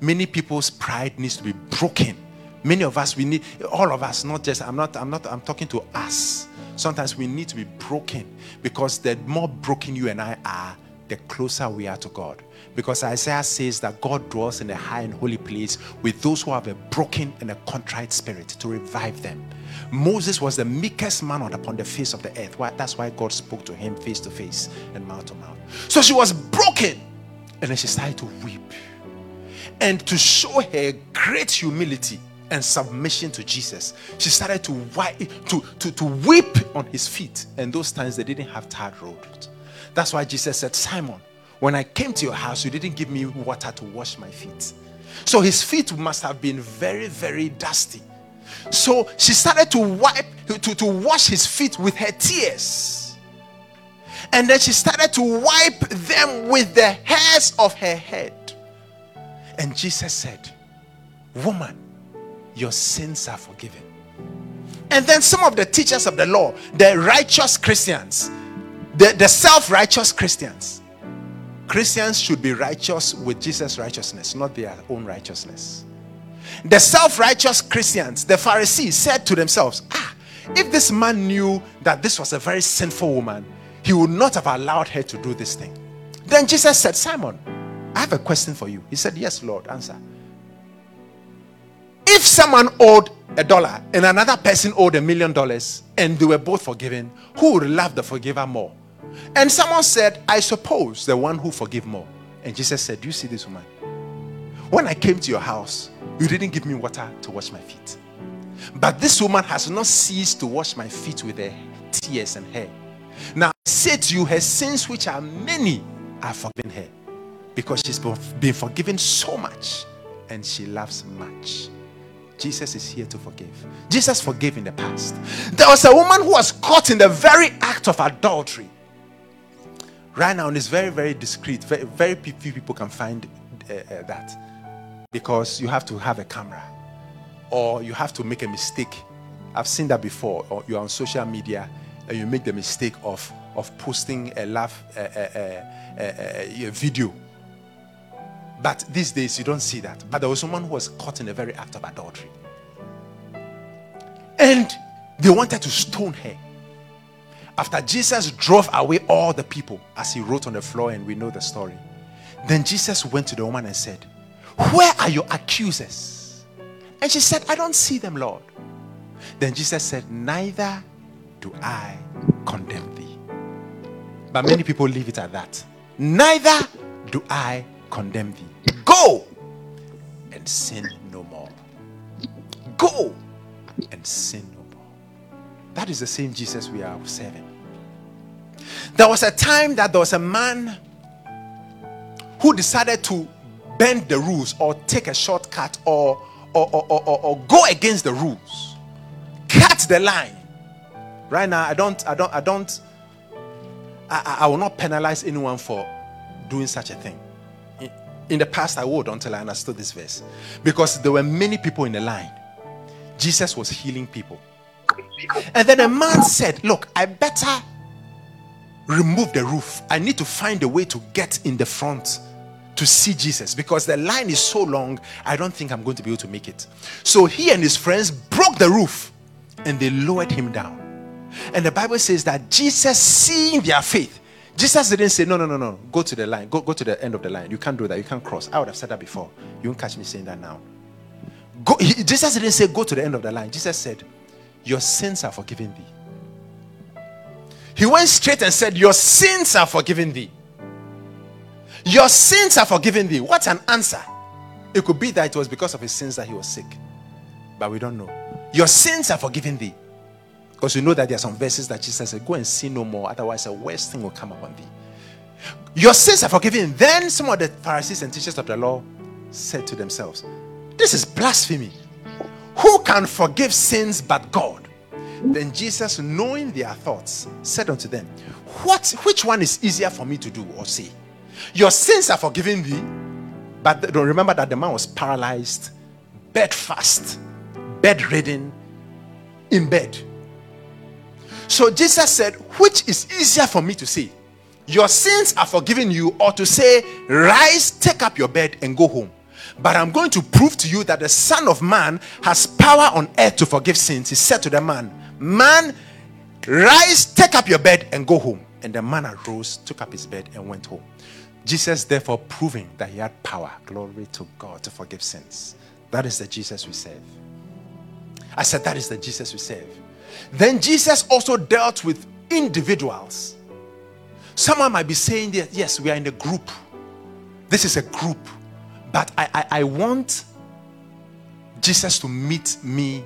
Many people's pride needs to be broken. Many of us, we need, all of us, not just, I'm not, I'm not, I'm talking to us. Sometimes we need to be broken, because the more broken you and I are, the closer we are to God. Because Isaiah says that God dwells in a high and holy place with those who have a broken and a contrite spirit, to revive them. Moses was the meekest man upon the face of the earth. That's why God spoke to him face to face and mouth to mouth. So she was broken, and then she started to weep. And to show her great humility and submission to Jesus, she started to weep, to, to, to weep on his feet. And those times they didn't have tarred roads. That's why Jesus said, Simon, when I came to your house, you didn't give me water to wash my feet. So his feet must have been very, very dusty. So she started to wipe, to, to wash his feet with her tears. And then she started to wipe them with the hairs of her head. And Jesus said, "Woman, your sins are forgiven." And then some of the teachers of the law, the righteous Christians, the, the self-righteous Christians, Christians should be righteous with Jesus' righteousness, not their own righteousness. The self-righteous Christians, the Pharisees, said to themselves, "Ah, if this man knew that this was a very sinful woman, he would not have allowed her to do this thing." Then Jesus said, "Simon, I have a question for you." He said, "Yes, Lord, answer." If someone owed a dollar and another person owed a million dollars and they were both forgiven, who would love the forgiver more? And someone said, "I suppose the one who forgive more." And Jesus said, "Do you see this woman? When I came to your house, you didn't give me water to wash my feet. But this woman has not ceased to wash my feet with her tears and hair. Now I say to you, her sins, which are many, are forgiven her, because she's been forgiven so much, and she loves much." Jesus is here to forgive. Jesus forgave in the past. There was a woman who was caught in the very act of adultery. Right now, and it's very, very discreet. Very, very few people can find uh, uh, that, because you have to have a camera, or you have to make a mistake. I've seen that before. Or you're on social media and you make the mistake of, of posting a laugh, a, a, a, a, a video. But these days, you don't see that. But there was someone who was caught in the very act of adultery. And they wanted to stone her. After Jesus drove away all the people, as he wrote on the floor, and we know the story. Then Jesus went to the woman and said, "Where are your accusers?" And she said, "I don't see them, Lord." Then Jesus said, "Neither do I condemn thee." But many people leave it at that. "Neither do I condemn thee. Go and sin no more." Go and sin no more. That is the same Jesus we are serving. There was a time that there was a man who decided to bend the rules, or take a shortcut, or or, or, or, or or go against the rules, cut the line. Right now, I don't, I don't, I don't, I, I will not penalize anyone for doing such a thing. In the past, I would, until I understood this verse. Because there were many people in the line. Jesus was healing people. And then a man said, "Look, I better remove the roof. I need to find a way to get in the front to see Jesus. Because the line is so long, I don't think I'm going to be able to make it." So he and his friends broke the roof and they lowered him down. And the Bible says that Jesus, seeing their faith, Jesus didn't say, no, no, no, no, go to the line. Go, go to the end of the line. You can't do that. You can't cross. I would have said that before. You won't catch me saying that now. Go, he, Jesus didn't say, go to the end of the line. Jesus said, "Your sins are forgiven thee." He went straight and said, "Your sins are forgiven thee. Your sins are forgiven thee." What an answer. It could be that it was because of his sins that he was sick. But we don't know. "Your sins are forgiven thee." Because you know that there are some verses that Jesus said, "Go and sin no more, otherwise a worse thing will come upon thee." "Your sins are forgiven." Then some of the Pharisees and teachers of the law said to themselves, "This is blasphemy. Who can forgive sins but God?" Then Jesus, knowing their thoughts, said unto them, "What? Which one is easier for me to do or say? Your sins are forgiven thee." But don't remember that the man was paralyzed, bedfast, bedridden, in bed. So Jesus said, "Which is easier for me to say, your sins are forgiven you, or to say, rise, take up your bed and go home? But I'm going to prove to you that the Son of Man has power on earth to forgive sins." He said to the man, "Man, rise, take up your bed and go home." And the man arose, took up his bed and went home. Jesus therefore proving that he had power, glory to God, to forgive sins. That is the Jesus we serve. I said that is the Jesus we serve. Then Jesus also dealt with individuals. Someone might be saying that, yes, we are in a group. This is a group. But I, I, I want Jesus to meet me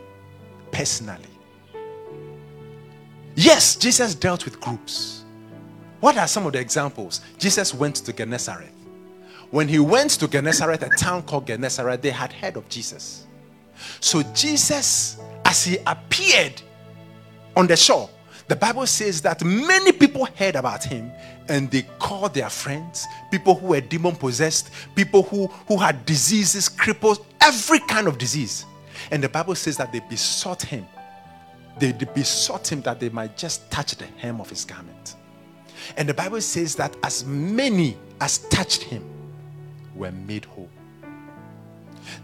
personally. Yes, Jesus dealt with groups. What are some of the examples? Jesus went to Gennesaret. When he went to Gennesaret, a town called Gennesaret, they had heard of Jesus. So Jesus, as he appeared on the shore, The Bible says that many people heard about him and they called their friends, people who were demon-possessed, people who, who had diseases, cripples, every kind of disease. And the Bible says that they besought him. They besought him that they might just touch the hem of his garment. And the Bible says that as many as touched him were made whole.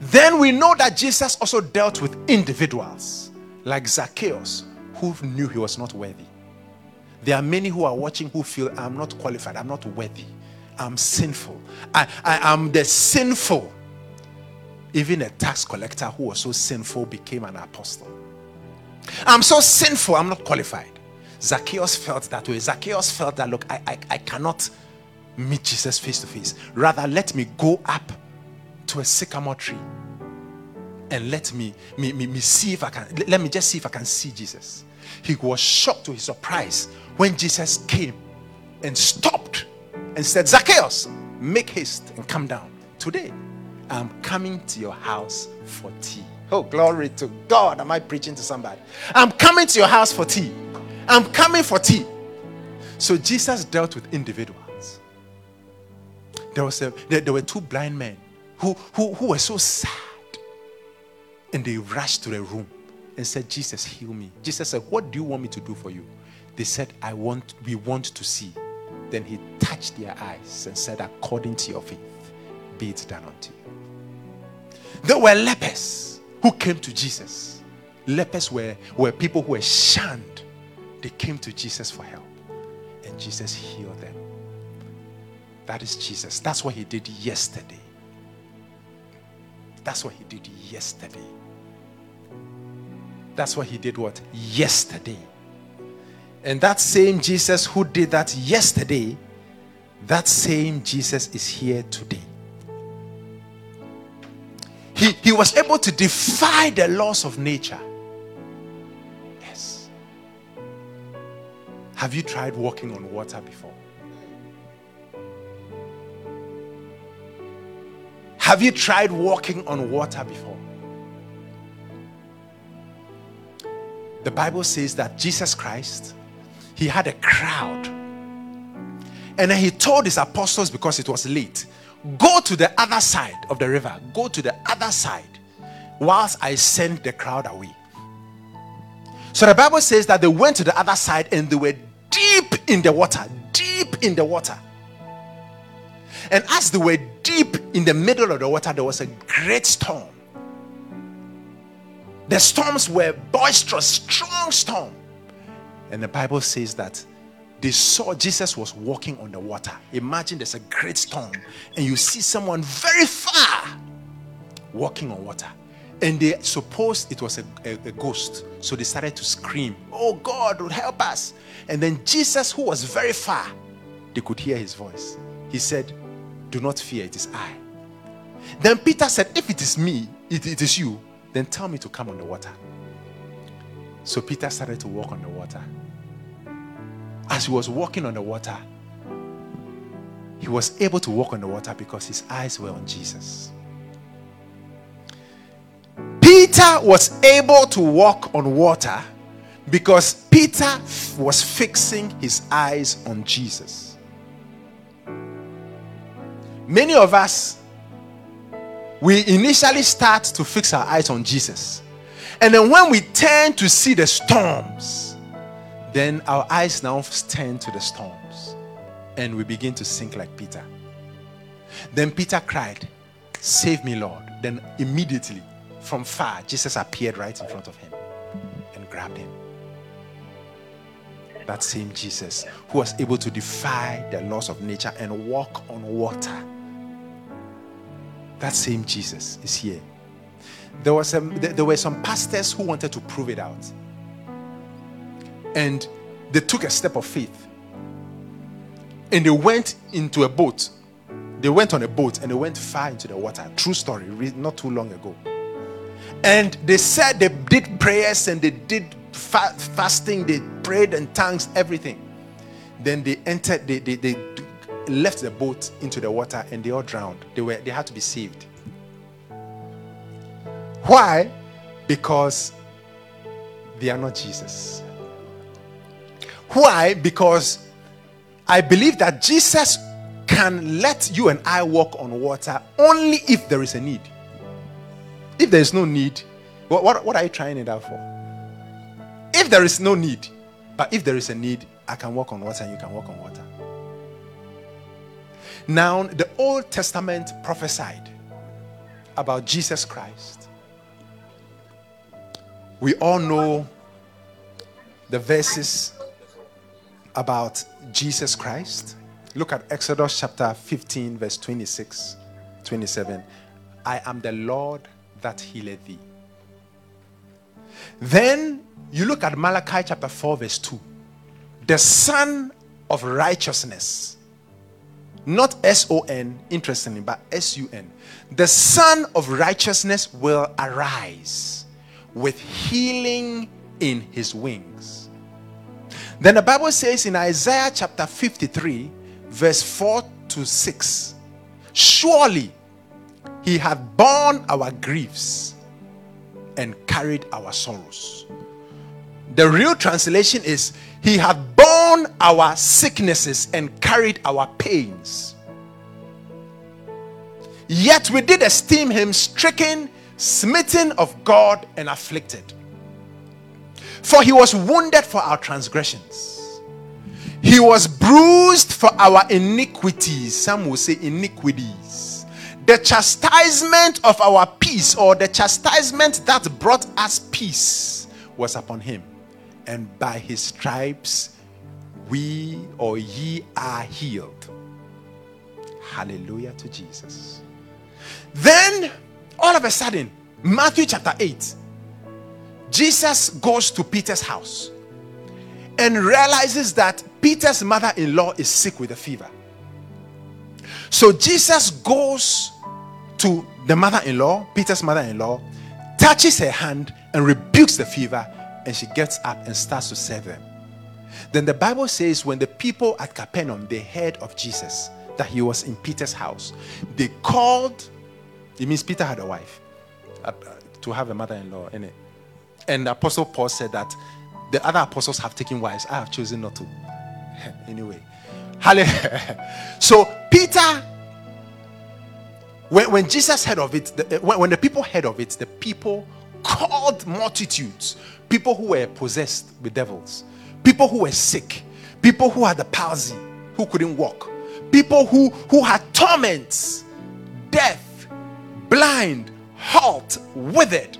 Then we know that Jesus also dealt with individuals like Zacchaeus, who knew he was not worthy. There are many who are watching who feel, I'm not qualified, I'm not worthy, I'm sinful. I, I am the sinful. Even a tax collector who was so sinful became an apostle. I'm so sinful, I'm not qualified. Zacchaeus felt that way. Zacchaeus felt that, look, I, I, I cannot meet Jesus face to face. Rather, let me go up to a sycamore tree and let me, me, me, me see if I can, let me just see if I can see Jesus. He was shocked to his surprise when Jesus came and stopped and said, Zacchaeus, make haste and come down. Today, I'm coming to your house for tea. Oh, glory to God. Am I preaching to somebody? I'm coming to your house for tea. I'm coming for tea. So Jesus dealt with individuals. There was a, there, there were two blind men who, who, who were so sad. And they rushed to the room and said, Jesus, heal me. Jesus said, what do you want me to do for you? They said, I want, we want to see. Then he touched their eyes and said, according to your faith, be it done unto you. There were lepers who came to Jesus. Lepers were, were people who were shunned. They came to Jesus for help. And Jesus healed them. That is Jesus. That's what he did yesterday. That's what he did yesterday. That's what he did what? Yesterday. And that same Jesus who did that yesterday, that same Jesus is here today. He, he was able to defy the laws of nature. Yes. Have you tried walking on water before? Have you tried walking on water before? The Bible says that Jesus Christ, he had a crowd. And then he told his apostles, because it was late, go to the other side of the river. Go to the other side whilst I send the crowd away. So the Bible says that they went to the other side and they were deep in the water. Deep in the water. And as they were deep in the middle of the water, there was a great storm. The storms were boisterous, strong storm. And the Bible says that they saw Jesus was walking on the water. Imagine there's a great storm and you see someone very far walking on water. And they supposed it was a, a, a ghost. So they started to scream, oh God, help us. And then Jesus, who was very far, they could hear his voice. He said, do not fear, it is I. Then Peter said, if it is me, it, it is you, then tell me to come on the water. So Peter started to walk on the water. As he was walking on the water, he was able to walk on the water because his eyes were on Jesus. Peter was able to walk on water because Peter was fixing his eyes on Jesus. Many of us, we initially start to fix our eyes on Jesus. And then when we turn to see the storms, then our eyes now turn to the storms. And we begin to sink like Peter. Then Peter cried, save me, Lord. Then immediately, from far, Jesus appeared right in front of him and grabbed him. That same Jesus who was able to defy the laws of nature and walk on water. That same Jesus is here. There was some, there were some pastors who wanted to prove it out. And they took a step of faith. And they went into a boat. They went on a boat and they went far into the water. True story, not too long ago. And they said they did prayers and they did fasting, they prayed in tongues, everything. Then they entered, they, they they left the boat into the water and they all drowned. They were they had to be saved. Why? Because they are not Jesus. Why? Because I believe that Jesus can let you and I walk on water only if there is a need. If there is no need, what, what, what are you trying it out for? If there is no need, but if there is a need, I can walk on water and you can walk on water. Now, the Old Testament prophesied about Jesus Christ. We all know the verses about Jesus Christ. Look at Exodus chapter fifteen, verse twenty-six, twenty-seven. I am the Lord that healeth thee. Then you look at Malachi chapter four, verse two. The Son of Righteousness. Not S O N, interestingly, but S U N. The Son of Righteousness will arise with healing in his wings. Then the Bible says in Isaiah chapter fifty-three, verse four to six, surely he hath borne our griefs and carried our sorrows. The real translation is, he hath borne our sicknesses and carried our pains. Yet we did esteem him stricken, smitten of God, and afflicted. For he was wounded for our transgressions. He was bruised for our iniquities. Some will say iniquities. The chastisement of our peace, or the chastisement that brought us peace, was upon him. And by his stripes we or ye are healed. Hallelujah to Jesus. Then all of a sudden, Matthew chapter eight, Jesus goes to Peter's house and realizes that Peter's mother-in-law is sick with a fever. So Jesus goes to the mother-in-law, Peter's mother-in-law, touches her hand and rebukes the fever, and she gets up and starts to serve them. Then the Bible says when the people at Capernaum, they heard of Jesus, that he was in Peter's house, they called, it means Peter had a wife, uh, to have a mother-in-law, in it. And the Apostle Paul said that the other apostles have taken wives. I have chosen not to. Anyway. Hallelujah. So Peter, when, when Jesus heard of it, the, when, when the people heard of it, the people called multitudes, people who were possessed with devils, people who were sick, people who had the palsy, who couldn't walk, people who, who had torments, deaf, blind, halt, withered.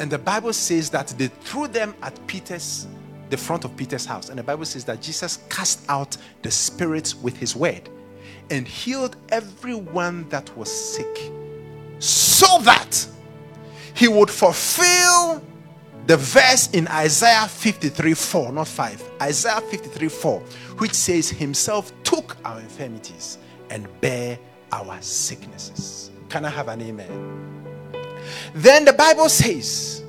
And the Bible says that they threw them at Peter's, the front of Peter's house. And the Bible says that Jesus cast out the spirits with his word and healed everyone that was sick, so that he would fulfill the verse in Isaiah fifty-three four, not five. Isaiah fifty-three four, which says himself took our infirmities and bare our sicknesses. Can I have an amen? Then the Bible says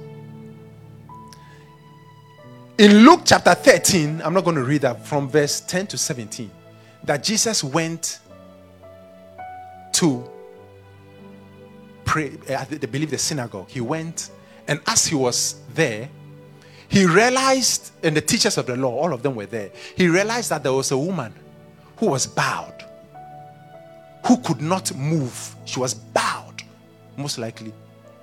in Luke chapter thirteen, I'm not going to read that, from verse ten to seventeen, that Jesus went to pray, I believe the synagogue. He went, and as he was there, he realized, and the teachers of the law, all of them were there, he realized that there was a woman who was bowed, who could not move. She was bowed, most likely.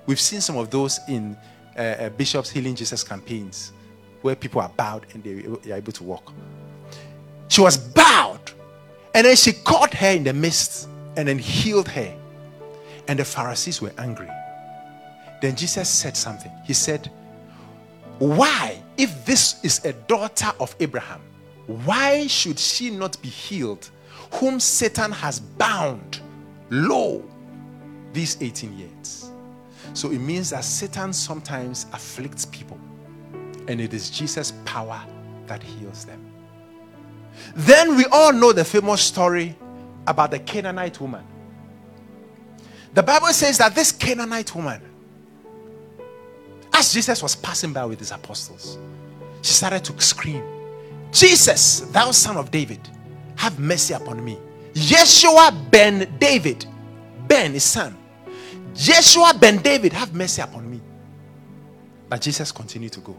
We've seen some of those in uh, Bishop's Healing Jesus campaigns, where people are bowed and they are able to walk. She was bowed, and then she caught her in the midst and then healed her. And the Pharisees were angry. Then Jesus said something. He said, why, if this is a daughter of Abraham, why should she not be healed, whom Satan has bound, lo, these eighteen years? So it means that Satan sometimes afflicts people, and it is Jesus' power that heals them. Then we all know the famous story about the Canaanite woman. The Bible says that this Canaanite woman, as Jesus was passing by with his apostles, she started to scream, Jesus, thou son of David, have mercy upon me. Yeshua ben David, Ben is son. Yeshua ben David, have mercy upon me. But Jesus continued to go.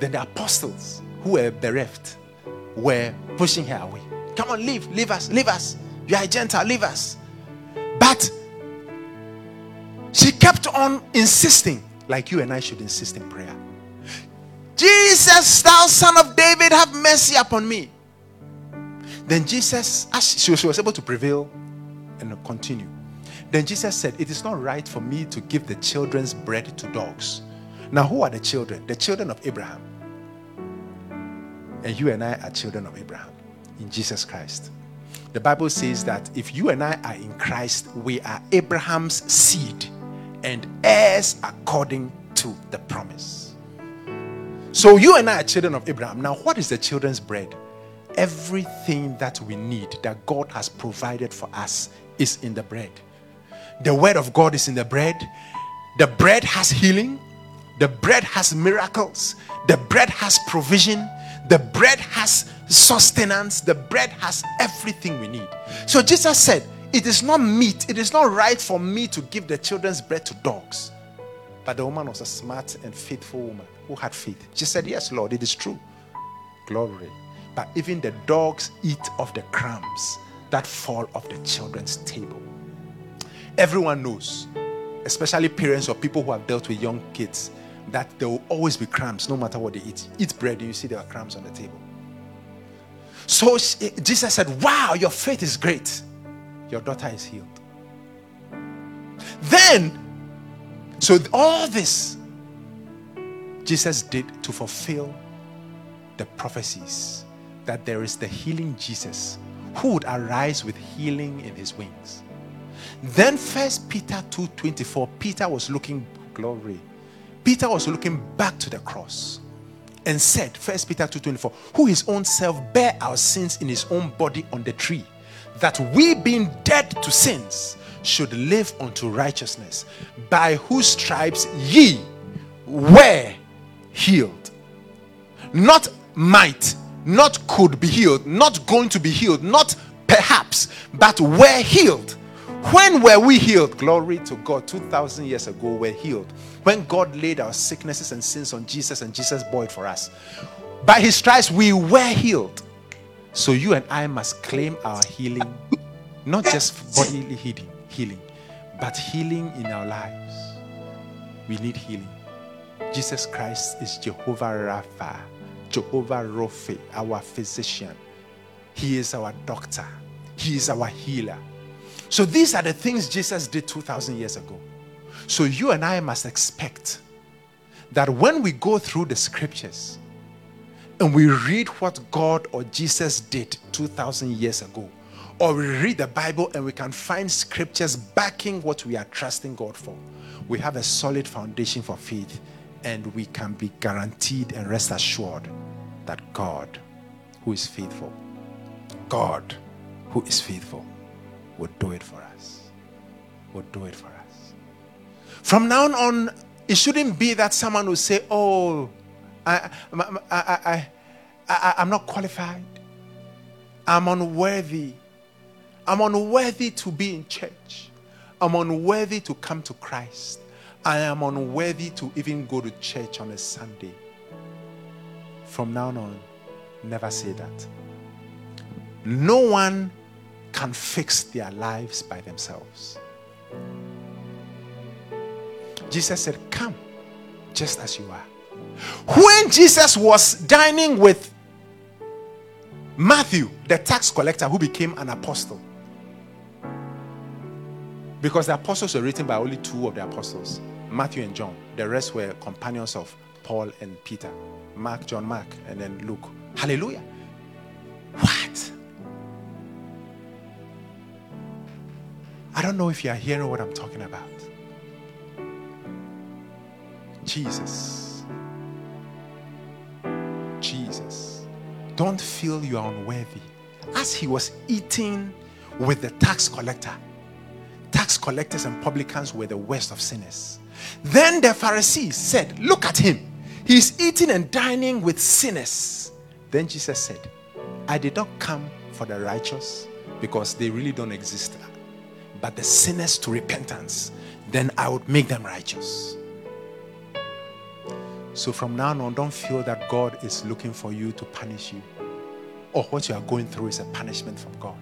Then the apostles, who were bereft, were pushing her away. Come on, leave, leave us, leave us. You are a Gentile, leave us. But she kept on insisting, like you and I should insist in prayer. Jesus, thou son of David, have mercy upon me. Then Jesus, as she was able to prevail and continue, then Jesus said, it is not right for me to give the children's bread to dogs. Now, who are the children? The children of Abraham. And you and I are children of Abraham in Jesus Christ. The Bible says that if you and I are in Christ, we are Abraham's seed and heirs according to the promise. So you and I are children of Abraham. Now, what is the children's bread? Everything that we need that God has provided for us is in the bread. The word of God is in the bread. The bread has healing. The bread has miracles. The bread has provision. The bread has sustenance. The bread has everything we need. So Jesus said, it is not meat. It is not right for me to give the children's bread to dogs. But the woman was a smart and faithful woman who had faith. She said, yes, Lord, it is true. Glory. But even the dogs eat of the crumbs that fall off the children's table. Everyone knows, especially parents or people who have dealt with young kids, that there will always be crumbs no matter what they eat. Eat bread, you see there are crumbs on the table. So she, Jesus said, wow, your faith is great. Your daughter is healed. Then, so all this, Jesus did to fulfill the prophecies that there is the healing Jesus who would arise with healing in his wings. Then First Peter two twenty-four, Peter was looking, glory, Peter was looking back to the cross and said, First Peter two twenty-four, who his own self bare our sins in his own body on the tree, that we being dead to sins should live unto righteousness, by whose stripes ye were healed. Not might, not could be healed, not going to be healed, not perhaps, but were healed. When were we healed? Glory to God. two thousand years ago, we were healed. When God laid our sicknesses and sins on Jesus and Jesus bore it for us. By his stripes, we were healed. So you and I must claim our healing, not just bodily healing, healing, but healing in our lives. We need healing. Jesus Christ is Jehovah Rapha, Jehovah Rophe, our physician. He is our doctor. He is our healer. So these are the things Jesus did two thousand years ago. So you and I must expect that when we go through the scriptures and we read what God or Jesus did two thousand years ago, or we read the Bible and we can find scriptures backing what we are trusting God for, we have a solid foundation for faith, and we can be guaranteed and rest assured that God, who is faithful, God, who is faithful, would do it for us. Would do it for us. From now on, it shouldn't be that someone will say, oh, I, I, I, I, I'm not qualified. I'm unworthy. I'm unworthy to be in church. I'm unworthy to come to Christ. I am unworthy to even go to church on a Sunday. From now on, never say that. No one can fix their lives by themselves. Jesus said, come just as you are. When Jesus was dining with Matthew, the tax collector who became an apostle, because the apostles were written by only two of the apostles, Matthew and John. The rest were companions of Paul and Peter. Mark, John, Mark, and then Luke. Hallelujah. What? I don't know if you are hearing what I'm talking about. Jesus. Jesus. Don't feel you are unworthy. As he was eating with the tax collector, tax collectors and publicans were the worst of sinners. Then the Pharisees said, look at him. He's eating and dining with sinners. Then Jesus said, I did not come for the righteous, because they really don't exist, but the sinners to repentance, then I would make them righteous. So from now on, don't feel that God is looking for you to punish you. or what you are going through is a punishment from God.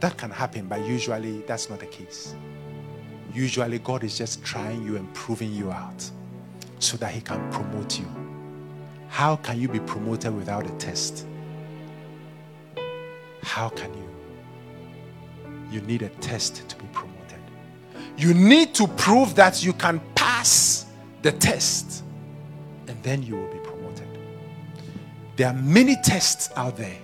That can happen, but usually that's not the case. Usually God is just trying you and proving you out so that he can promote you. How can you be promoted without a test? How can you? You need a test to be promoted. You need to prove that you can pass the test, and then you will be promoted. There are many tests out there,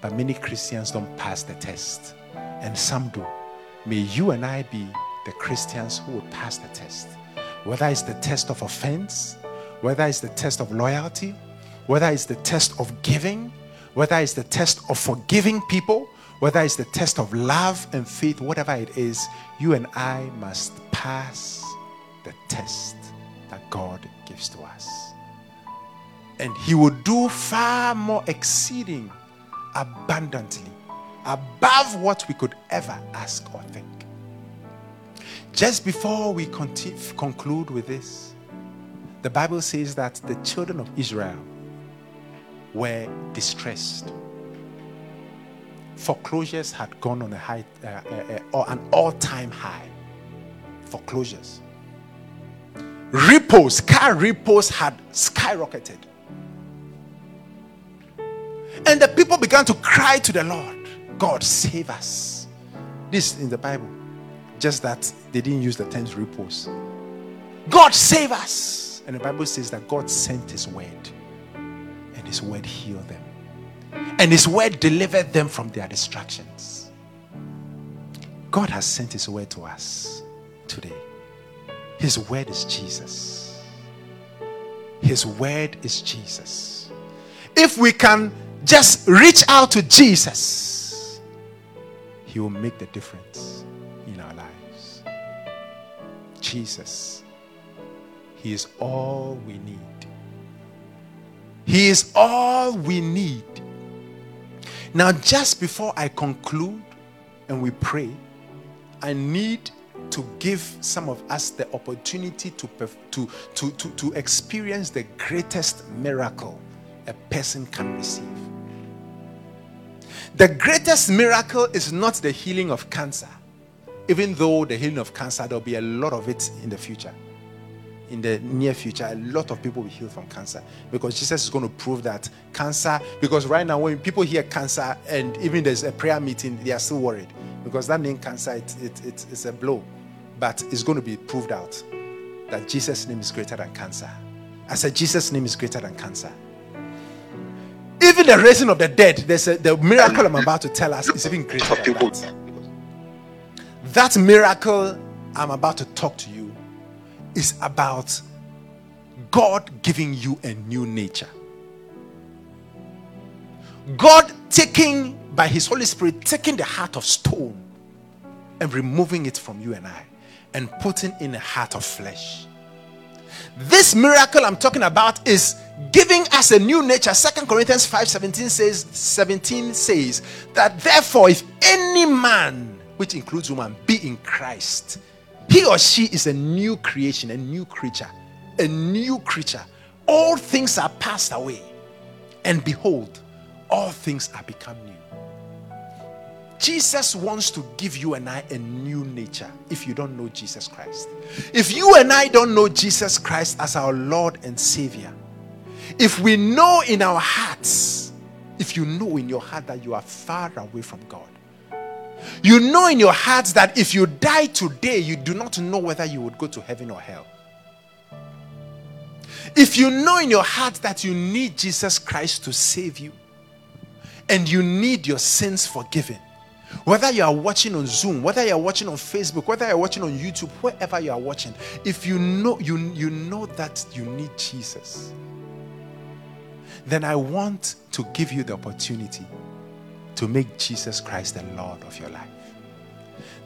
but many Christians don't pass the test, and some do. May you and I be the Christians who will pass the test. Whether it's the test of offense, whether it's the test of loyalty, whether it's the test of giving, whether it's the test of forgiving people, whether it's the test of love and faith, whatever it is, you and I must pass the test that God gives to us. And he will do far more exceeding abundantly, above what we could ever ask or think. Just before we continue, conclude with this, the Bible says that the children of Israel were distressed. Foreclosures had gone on a high, uh, uh, uh, an all-time high. Foreclosures. Repos, car repos had skyrocketed. And the people began to cry to the Lord, God, save us. This is in the Bible. Just that they didn't use the terms repos. God, save us. And the Bible says that God sent his word. And his word healed them. And his word delivered them from their distractions. God has sent his word to us today. His word is Jesus. His word is Jesus. If we can just reach out to Jesus, he will make the difference in our lives. Jesus, he is all we need. He is all we need. Now, just before I conclude and we pray, I need to give some of us the opportunity to, to, to, to, to experience the greatest miracle a person can receive. The greatest miracle is not the healing of cancer, even though the healing of cancer, there'll be a lot of it in the future. In the near future, a lot of people will be healed from cancer, because Jesus is going to prove that cancer, because right now when people hear cancer and even there's a prayer meeting, they are still worried, because that name cancer, it, it, it, it's a blow. But it's going to be proved out that Jesus' name is greater than cancer. I said Jesus' name is greater than cancer. Even the raising of the dead, there's a, the miracle I'm about to tell us is even greater than that. That miracle I'm about to talk to you is about God giving you a new nature. God taking, by his Holy Spirit, taking the heart of stone and removing it from you and I and putting in a heart of flesh. This miracle I'm talking about is giving us a new nature. Second Corinthians five seventeen says, seventeen says that therefore if any man, which includes woman, be in Christ, he or she is a new creation, a new creature, a new creature. All things are passed away, and behold, all things are become new. Jesus wants to give you and I a new nature if you don't know Jesus Christ. If you and I don't know Jesus Christ as our Lord and Savior, if we know in our hearts, if you know in your heart that you are far away from God, you know in your hearts that if you die today, you do not know whether you would go to heaven or hell. If you know in your heart that you need Jesus Christ to save you, and you need your sins forgiven, whether you are watching on Zoom, whether you are watching on Facebook, whether you are watching on YouTube, wherever you are watching, if you know you, you know that you need Jesus, then I want to give you the opportunity to make Jesus Christ the Lord of your life.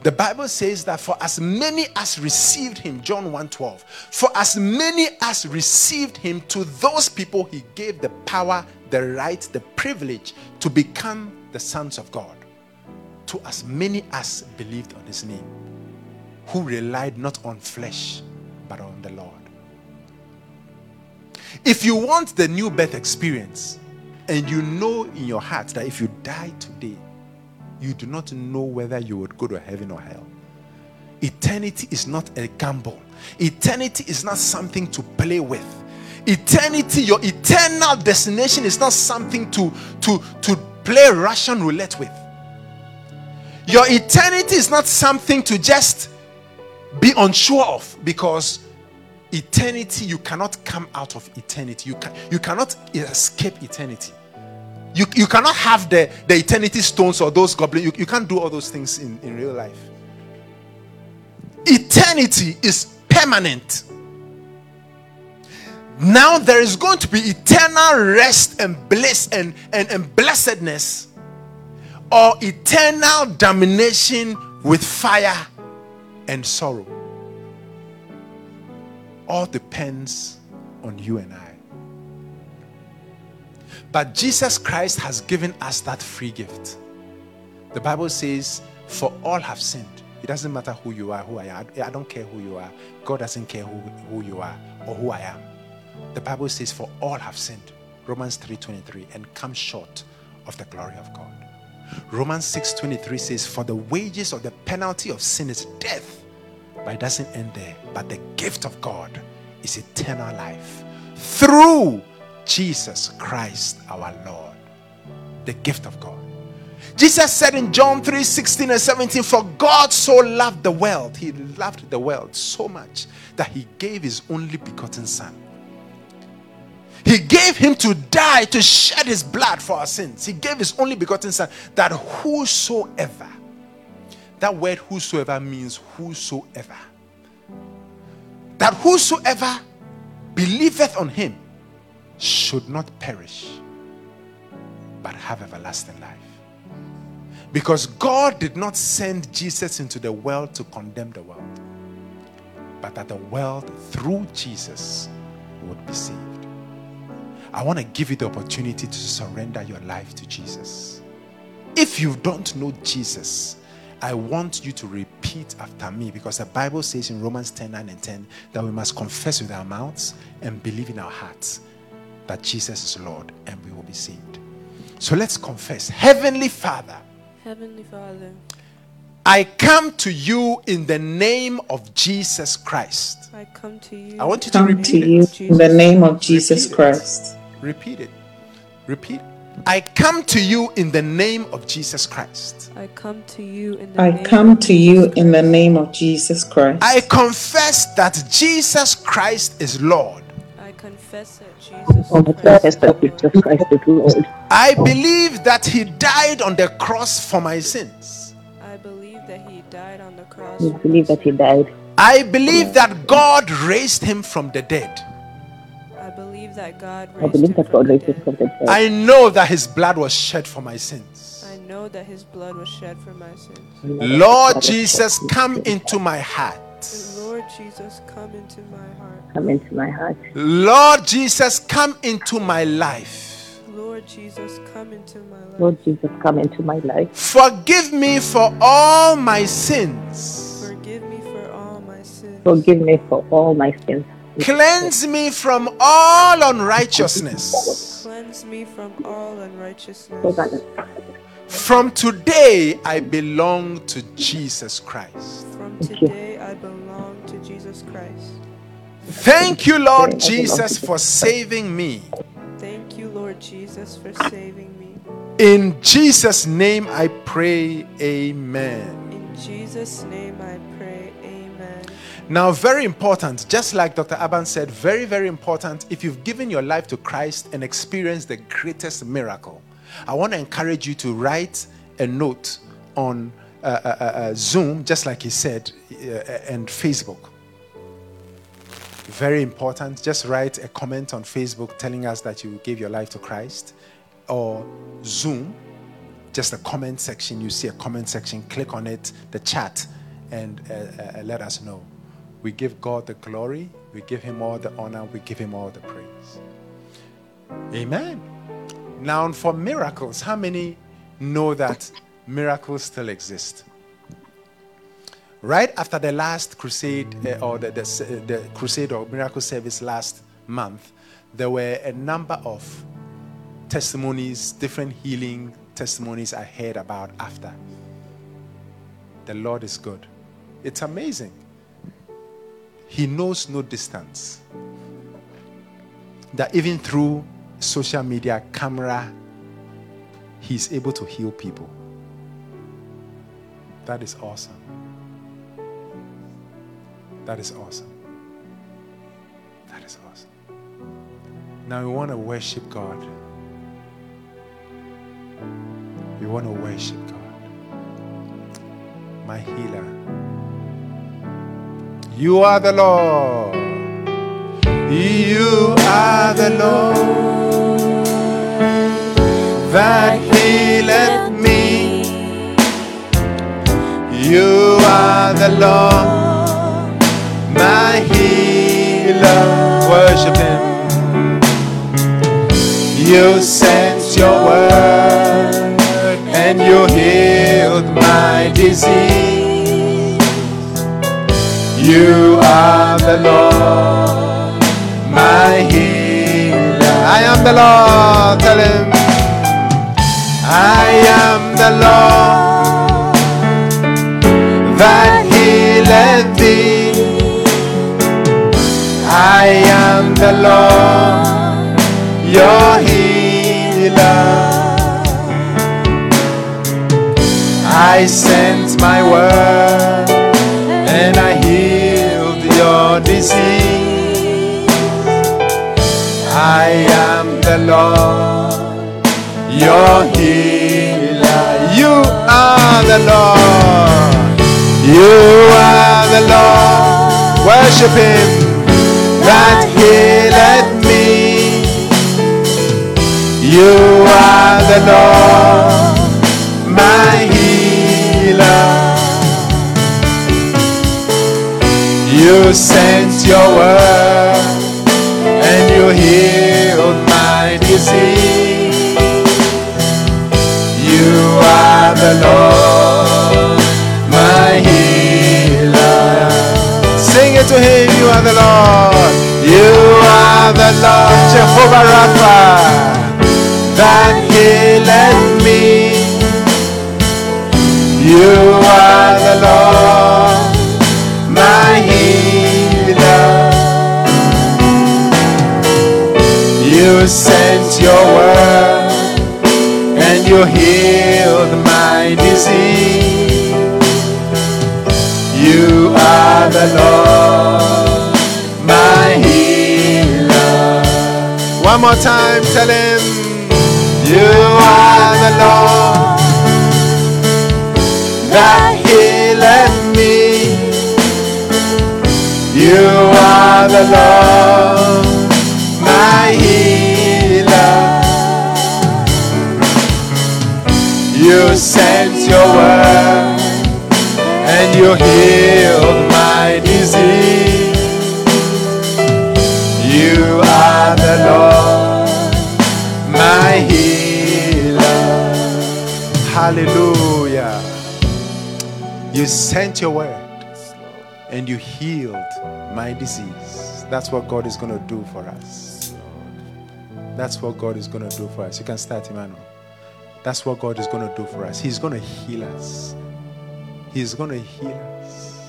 The Bible says that for as many as received him, John one twelve, for as many as received him, to those people he gave the power, the right, the privilege to become the sons of God. To as many as believed on his name, who relied not on flesh, but on the Lord. If you want the new birth experience, And you know in your heart that if you die today, you do not know whether you would go to heaven or hell. Eternity is not a gamble. Eternity is not something to play with. Eternity, your eternal destination is not something to, to, to play Russian roulette with. Your eternity is not something to just be unsure of, because eternity, you cannot come out of eternity. You can, you cannot escape eternity. You, you cannot have the, the eternity stones or those goblins. You, you can't do all those things in, in real life. Eternity is permanent. Now there is going to be eternal rest and bliss and, and, and blessedness, or eternal damnation with fire and sorrow. All depends on you and I. But Jesus Christ has given us that free gift. The Bible says, for all have sinned. It doesn't matter who you are, who I am. I don't care who you are. God doesn't care who, who you are or who I am. The Bible says, for all have sinned. Romans three twenty-three, and come short of the glory of God. Romans six twenty-three says, for the wages or the penalty of sin is death. But it doesn't end there. But the gift of God is eternal life through Jesus Christ our Lord. The gift of God. Jesus said in John three sixteen and seventeen, for God so loved the world. He loved the world so much that he gave his only begotten son. He gave him to die, to shed his blood for our sins. He gave his only begotten son, that whosoever, that word whosoever means whosoever, that whosoever believeth on him should not perish, but have everlasting life. Because God did not send Jesus into the world to condemn the world, but that the world through Jesus would be saved. I want to give you the opportunity to surrender your life to Jesus. If you don't know Jesus, I want you to repeat after me, because the Bible says in Romans ten nine and ten that we must confess with our mouths and believe in our hearts that Jesus is Lord, and we will be saved. So let's confess. Heavenly Father, Heavenly Father, I come to you in the name of Jesus Christ. I come to you. I want you to repeat to you it. In the name of Jesus repeat Christ. It. Repeat it. Repeat. I come to you in the name of Jesus Christ. I come to you in the I name come of to you in the name of Jesus Christ. I confess that Jesus Christ is Lord. I confess that Jesus Christ is Lord. I believe that he died on the cross for my sins. I believe that he died on the cross. I believe that he died. I believe that God raised him from the dead. That God raised I believe that God raised him from the dead. I know that his blood was shed for my sins. I know that his blood was shed for my sins. Lord Jesus, come into my heart. Lord Jesus, come into my heart. Come into my heart. Lord Jesus, come into my life. Lord Jesus, come into my life. Lord Jesus, come into my life. Forgive me for all my sins. Forgive me for all my sins. Forgive me for all my sins. Cleanse me from all unrighteousness. Cleanse me from all unrighteousness. From today I belong to Jesus Christ. From today I belong to Jesus Christ. Thank you, Lord Jesus, for saving me. Thank you, Lord Jesus, for saving me. In Jesus' name I pray, amen. In Jesus' name I pray. Now, very important, just like Doctor Aban said, very, very important, if you've given your life to Christ and experienced the greatest miracle, I want to encourage you to write a note on uh, uh, uh, Zoom, just like he said, uh, and Facebook. Very important, just write a comment on Facebook telling us that you gave your life to Christ, or Zoom, just the comment section. You see a comment section, click on it, the chat, and uh, uh, let us know. We give God the glory. We give him all the honor. We give him all the praise. Amen. Now for miracles, how many know that miracles still exist? Right after the last crusade uh, or the, the, the crusade or miracle service last month, there were a number of testimonies, different healing testimonies I heard about after. The Lord is good. It's amazing. He knows no distance. That even through social media, camera, he's able to heal people. That is awesome. That is awesome. That is awesome. Now we want to worship God. We want to worship God. My healer. You are the Lord. You are the Lord that healeth me. You are the Lord, my healer. Worship him. You sent your word and you healed my disease. You are the Lord, my healer. I am the Lord, tell him. I am the Lord that healeth thee. I am the Lord, your healer. I sent my word and I healed your disease. I am the Lord, your healer. You are the Lord. You are the Lord. Worship him that healeth me. You are the Lord, my healer. You sent your word and you healed my disease. You are the Lord, my healer. Sing it to him, you are the Lord. You are the Lord, Jehovah Rapha, that healeth me. You are the Lord, my healer. You sent your word and you healed my disease. You are the Lord, my healer. One more time, tell him. You are the Lord that healeth me. You are the Lord, my healer. You sent your word and you healed my disease. You are the Lord, my healer. Hallelujah. You sent your word and you healed my disease. That's what God is going to do for us. That's what God is going to do for us. You can start, Emmanuel. That's what God is going to do for us. He's going to heal us. He's going to heal us.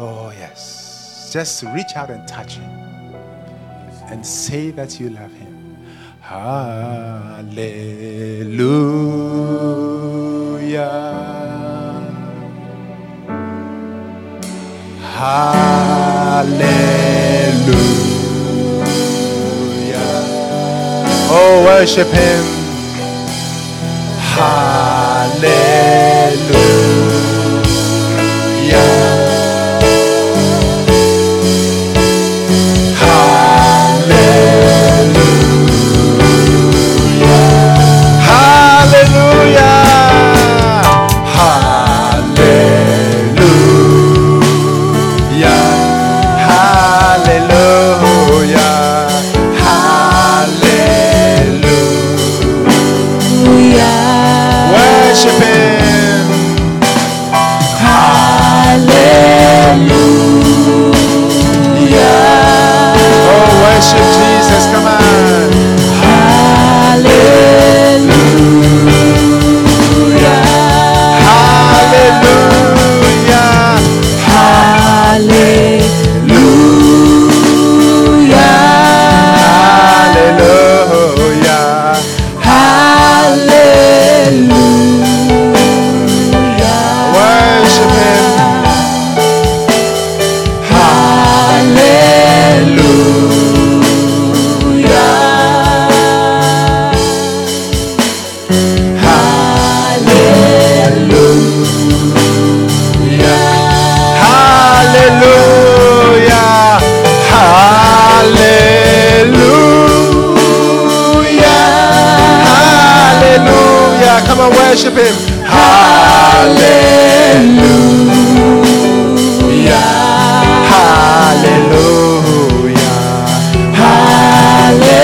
Oh, yes. Just reach out and touch him and say that you love him. Hallelujah. Hallelujah. Oh, worship him. Hallelujah. Hallelujah. Worship him. worship Him. Hallelujah. Hallelujah. Hallelujah.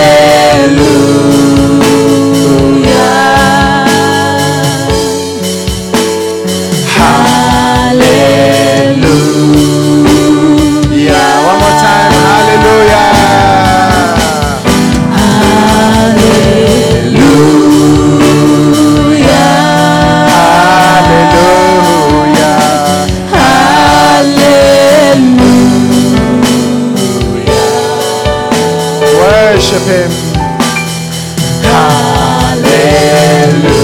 Hallelujah. One more time. Hallelujah. Worship Him. Hallelujah.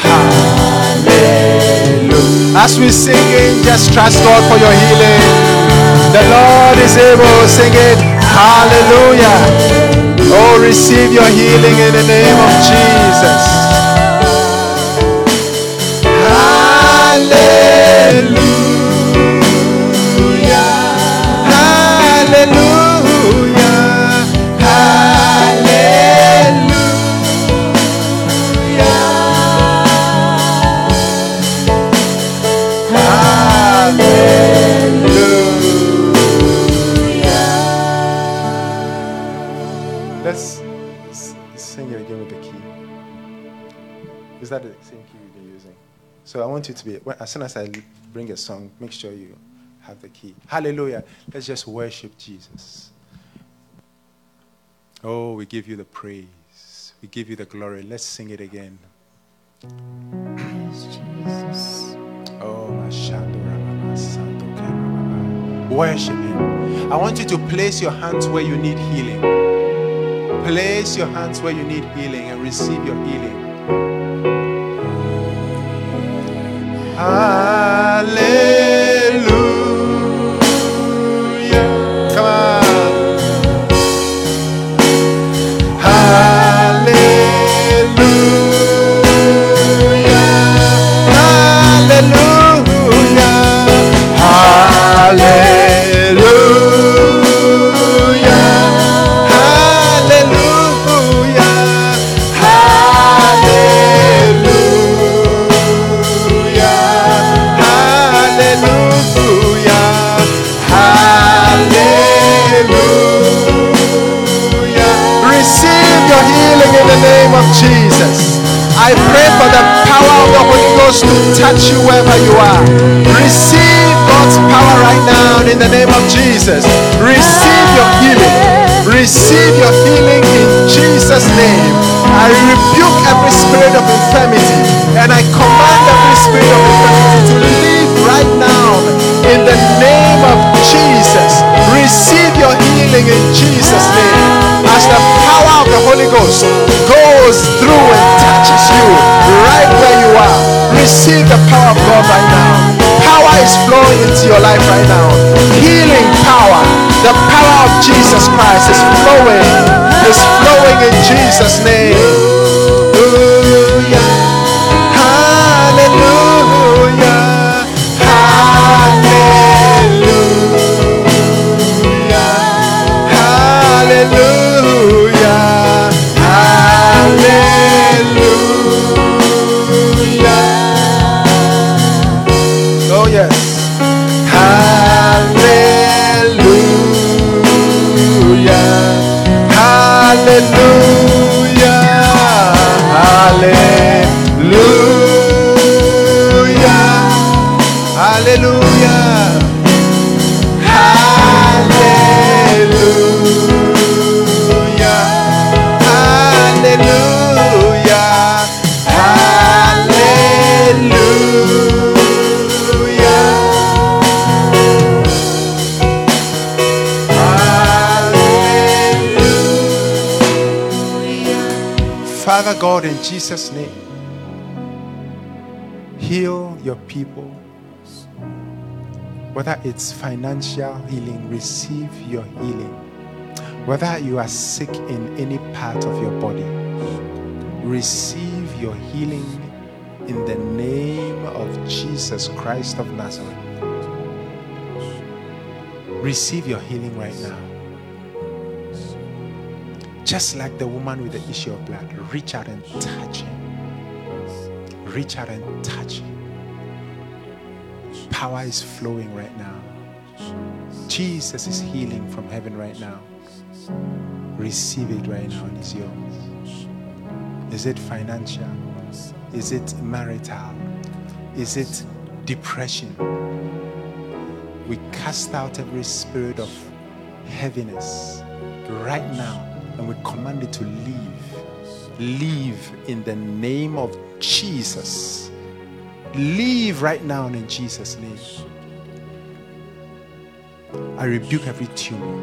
Hallelujah. As we sing it, just trust God for your healing. The Lord is able. Sing it. Hallelujah. Oh, receive your healing in the name of Jesus. Hallelujah. So I want you to be, as soon as I bring a song, make sure you have the key. Hallelujah. Let's just worship Jesus. Oh, we give you the praise. We give you the glory. Let's sing it again. Yes, Jesus. Oh, worship Him. I want you to place your hands where you need healing. Place your hands where you need healing and receive your healing. Hallelujah. Come on. Hallelujah. Hallelujah. Hallelujah. Hallelujah. Hallelujah. Receive your healing in the name of Jesus. I pray for the power of the Holy Ghost to touch you wherever you are. Receive God's power right now in the name of Jesus. Receive your healing. Receive your healing in Jesus' name. I rebuke every spirit of infirmity and I command every spirit of infirmity to leave right now. In the name of Jesus, receive your healing in Jesus' name. As the power of the Holy Ghost goes through and touches you right where you are, receive the power of God right now. Power is flowing into your life right now. Healing power, the power of Jesus Christ is flowing, is flowing in Jesus' name. Hallelujah. Hallelujah. Hallelujah, hallelujah. Oh yes. Hallelujah, hallelujah, hallelujah, hallelujah, hallelujah. Hallelujah, hallelujah, hallelujah. Father God, in Jesus' name, heal your people. Whether it's financial healing, receive your healing. Whether you are sick in any part of your body, receive your healing in the name of Jesus Christ of Nazareth. Receive your healing right now. Just like the woman with the issue of blood, reach out and touch him. Reach out and touch him. Power is flowing right now. Jesus is healing from heaven right now. Receive it right now and it's yours. Is it financial? Is it marital? Is it depression? We cast out every spirit of heaviness right now and we command it to leave. Leave in the name of Jesus. Leave right now and in Jesus' name. I rebuke every tumor.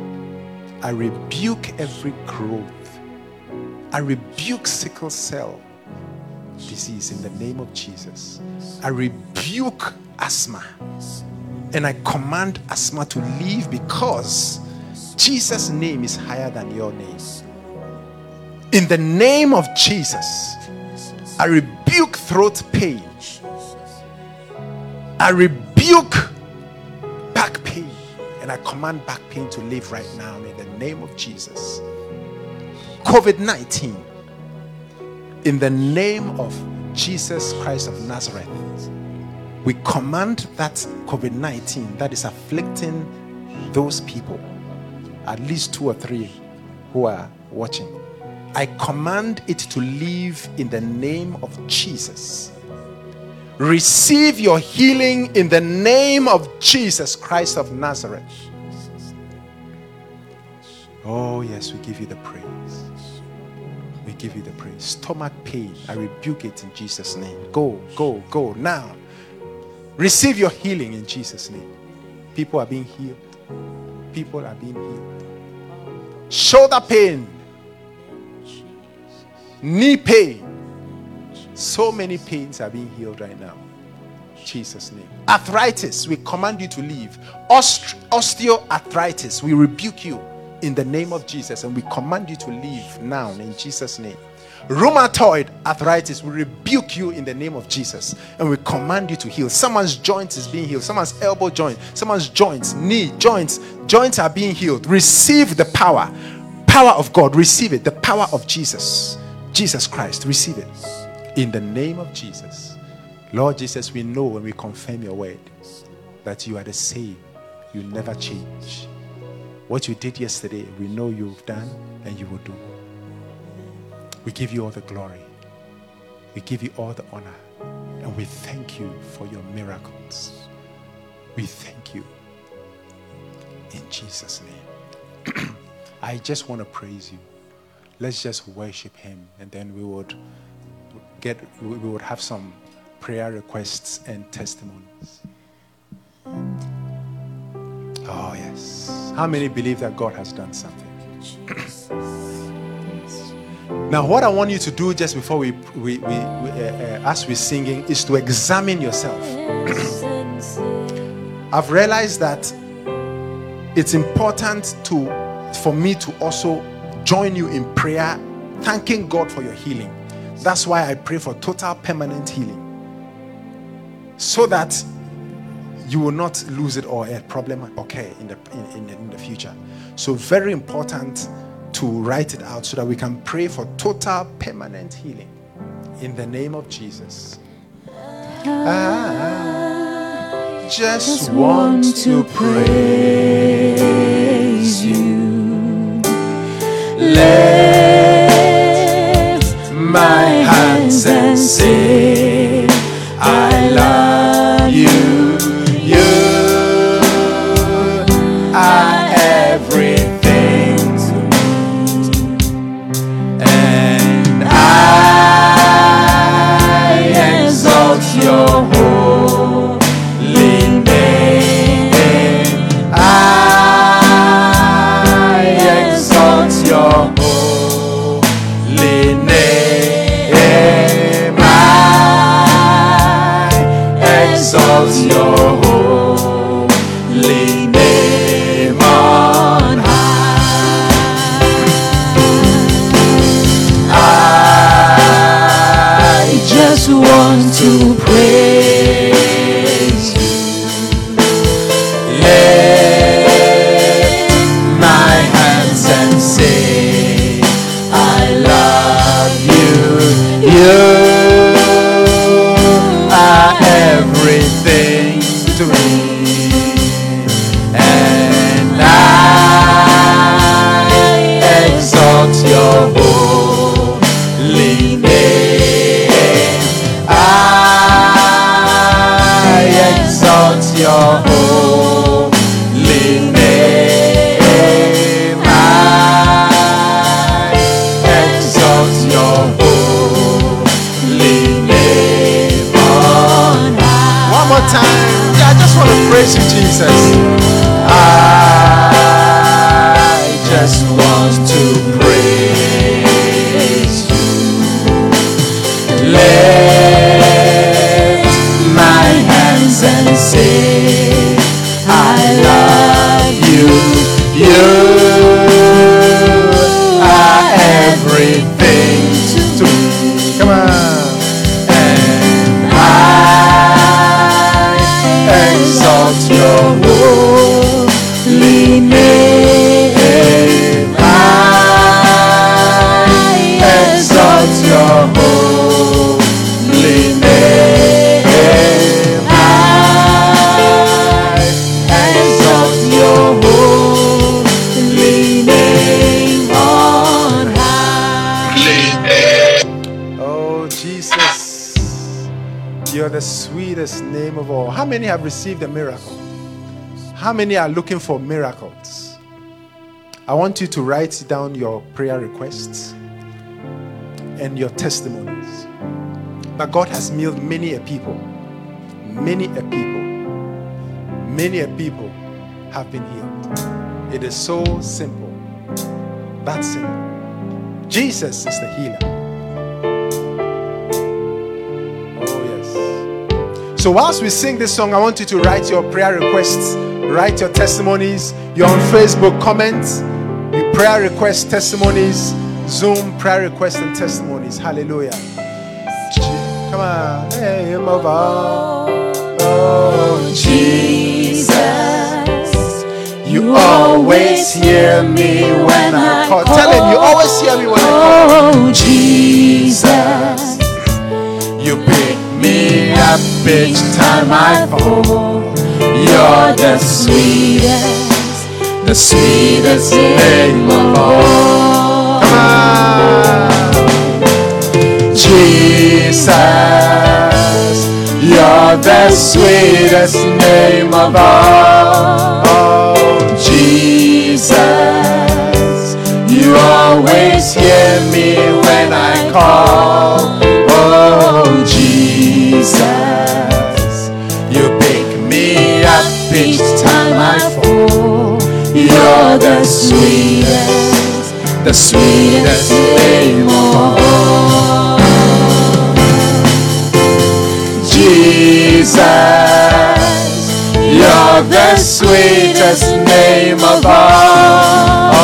I rebuke every growth. I rebuke sickle cell disease in the name of Jesus. I rebuke asthma. And I command asthma to leave because Jesus' name is higher than your name. In the name of Jesus, I rebuke throat pain. I rebuke back pain. And I command back pain to leave right now in the name of Jesus. covid nineteen, in the name of Jesus Christ of Nazareth, we command that covid nineteen that is afflicting those people, at least two or three who are watching, I command it to leave in the name of Jesus. Receive your healing in the name of Jesus Christ of Nazareth. Oh yes, we give you the praise. We give you the praise. Stomach pain, I rebuke it in Jesus' name. Go, go, go now. Receive your healing in Jesus' name. People are being healed. People are being healed. Shoulder pain. Knee pain. So many pains are being healed right now. Jesus' name. Arthritis, we command you to leave. Oste- osteoarthritis, we rebuke you in the name of Jesus and we command you to leave now in Jesus' name. Rheumatoid arthritis, we rebuke you in the name of Jesus and we command you to heal. Someone's joint is being healed. Someone's elbow joint, someone's joints, knee joints, joints are being healed. Receive the power, power of God. Receive it. The power of Jesus, Jesus Christ. Receive it in the name of Jesus. Lord Jesus, we know when we confirm your word that you are the same. You never change. What you did yesterday, we know you've done and you will do. We give you all the glory. We give you all the honor. And we thank you for your miracles. We thank you. In Jesus' name. I just want to praise you. Let's just worship him. And then we would get, we would have some prayer requests and testimonies. Oh, yes. How many believe that God has done something? Now, what I want you to do just before we, we, we, we uh, uh, as we're singing, is to examine yourself. I've realized that it's important to, for me to also join you in prayer, thanking God for your healing. That's why I pray for total permanent healing, so that you will not lose it or a problem okay in the in, in, in the future. So, very important to write it out so that we can pray for total permanent healing in the name of Jesus. I just want to praise you. Lift my hands and say, I love you. You are everything. Your holy name, I exalt your holy name, I exalt your holy name on high. I just want to praise you. Lift my hands and say, You are everything to me, and I exalt your holy name. I exalt your holy name. I exalt your holy name. One more time. Yeah, I just want to praise you, Jesus. I just want to praise you. Lift my hands and say, I love you. You are everything to me. Come on. Exalt your holy name. I exalt your holy name. I exalt your holy name on high. Oh, Jesus, you're the sweetest name of all. How many have received a miracle? How many are looking for miracles? I want you to write down your prayer requests and your testimonies. But God has healed many a people. Many a people. Many a people have been healed. It is so simple. That simple. Jesus is the healer. So whilst we sing this song, I want you to write your prayer requests, write your testimonies. You're on Facebook, comments, your prayer requests, testimonies, Zoom, prayer requests and testimonies. Hallelujah. Come on. Hey, oh, Jesus, you always hear me when I call. Tell him, you always hear me when I call. Oh, Jesus, you pick me up each time I fall. You're the sweetest, the sweetest name of all. Come on, Jesus, you're the sweetest name of all. Oh, Jesus, you always hear me when I call. Oh, Jesus, you pick me up each time I fall. You're the sweetest, the sweetest name of all. Jesus, you're the sweetest name of all. Oh,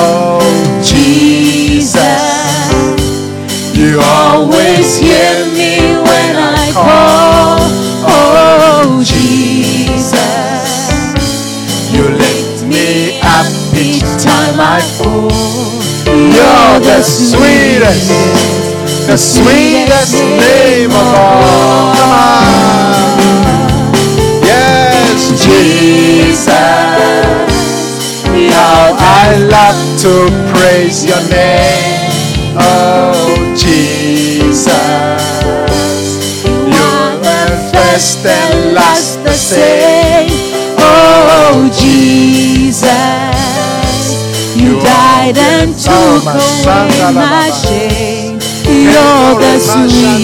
Jesus, you always hear me when I call. Oh, Jesus, you lift me up each time I fall. You're the sweetest, the sweetest name of all. Come on. Yes, Jesus, how I love to praise your name. Oh, Jesus, you're the first and last the same. Oh, Jesus, you died and took away my shame. You're the sweetest,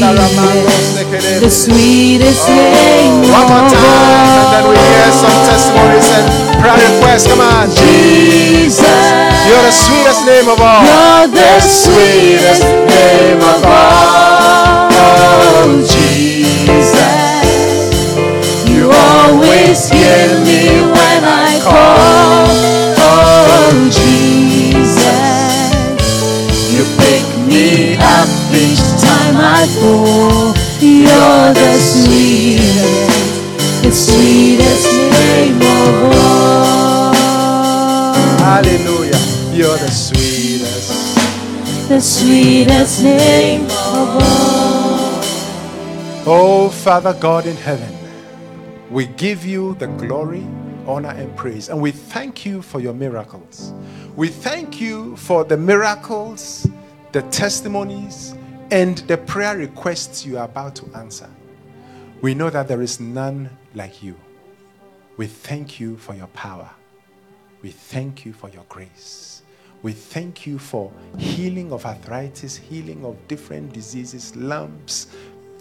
the sweetest name. One more time, and then we hear some testimonies and prayer requests. Come on, Jesus, you're the sweetest name of all. You're the sweetest name of all. Oh, Jesus, you always hear me when I call. Oh, Jesus, you pick me up each time I fall. You're the sweetest, the sweetest name of all. Hallelujah. You're the sweetest, the sweetest name of all. Oh, Father God in heaven, we give you the glory, honor, and praise. And we thank you for your miracles. We thank you for the miracles, the testimonies, and the prayer requests you are about to answer. We know that there is none like you. We thank you for your power. We thank you for your grace. We thank you for healing of arthritis, healing of different diseases, lumps,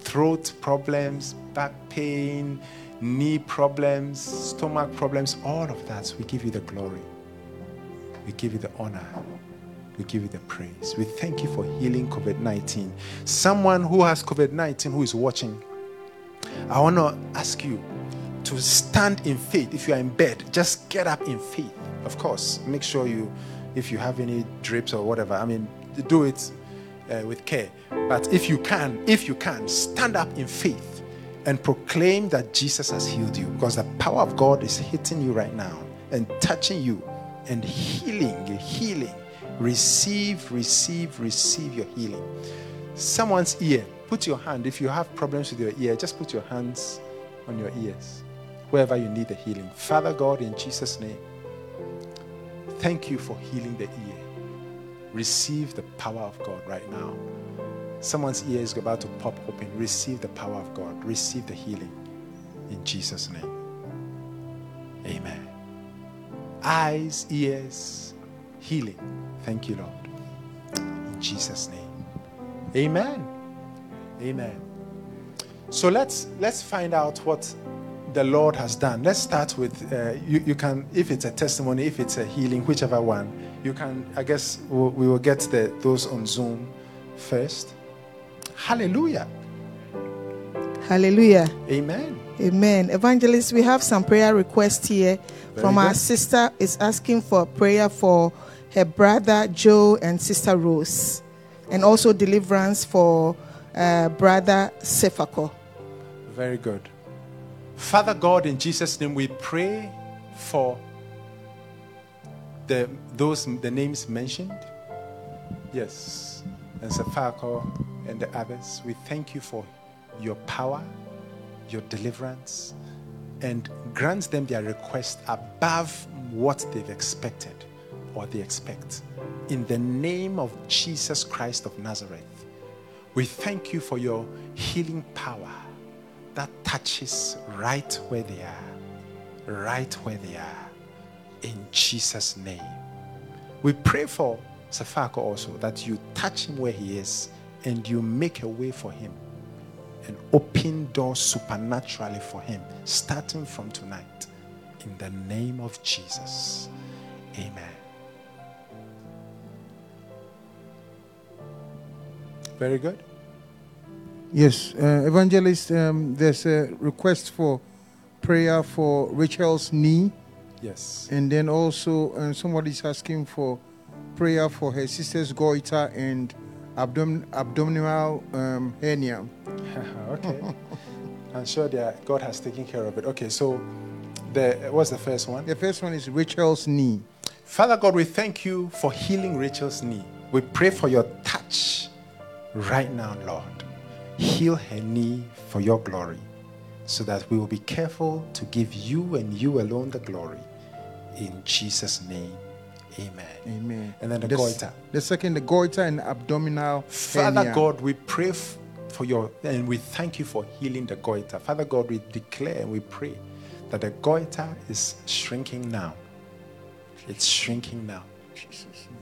throat problems, back pain, knee problems, stomach problems, all of that. We give you the glory. We give you the honor. We give you the praise. We thank you for healing COVID nineteen. Someone who has COVID nineteen who is watching, I want to ask you to stand in faith. If you are in bed, just get up in faith. Of course, make sure you, if you have any drips or whatever, I mean, do it uh, with care. But if you can, if you can, stand up in faith and proclaim that Jesus has healed you, because the power of God is hitting you right now and touching you and healing, healing. Receive, receive, receive your healing. Someone's ear, put your hand. If you have problems with your ear, just put your hands on your ears, wherever you need the healing. Father God, in Jesus' name, thank you for healing the ear. Receive the power of God right now. Someone's ear is about to pop open. Receive the power of God. Receive the healing in Jesus' name. Amen. Eyes, ears, healing. Thank you, Lord. In Jesus' name. Amen. Amen. So let's let's find out what the Lord has done. Let's start with, uh, you, you can, if it's a testimony, if it's a healing, whichever one, you can, I guess we'll, we will get the, those on Zoom first. Hallelujah. Hallelujah. Amen. Amen. Evangelist, we have some prayer requests here. Very from good. Our sister is asking for prayer for her brother Joe and sister Rose, and also deliverance for uh, brother Sefako. Very good. Father God, in Jesus' name, we pray for the those the names mentioned. Yes, and Sefako and the others. We thank you for your power, your deliverance, and grant them their request above what they've expected or they expect. In the name of Jesus Christ of Nazareth, we thank you for your healing power that touches right where they are, right where they are, in Jesus' name. We pray for Sefako also, that you touch him where he is and you make a way for him and open doors supernaturally for him, starting from tonight, in the name of Jesus. Amen. Very good. Yes, uh, Evangelist, um, there's a request for prayer for Rachel's knee. Yes. And then also uh, somebody's asking for prayer for her sister's goiter and abdom- abdominal um, hernia. Okay. I'm sure that God has taken care of it. Okay, so the what's the first one? The first one is Rachel's knee. Father God, we thank you for healing Rachel's knee. We pray for your touch right now, Lord. Heal her knee for your glory, so that we will be careful to give you and you alone the glory. In Jesus' name, amen. Amen. And then the, the goiter. S- the second, the goiter and abdominal Father hernia. God, we pray f- for your, and we thank you for healing the goiter. Father God, we declare and we pray that the goiter is shrinking now. It's shrinking now. Jesus' name.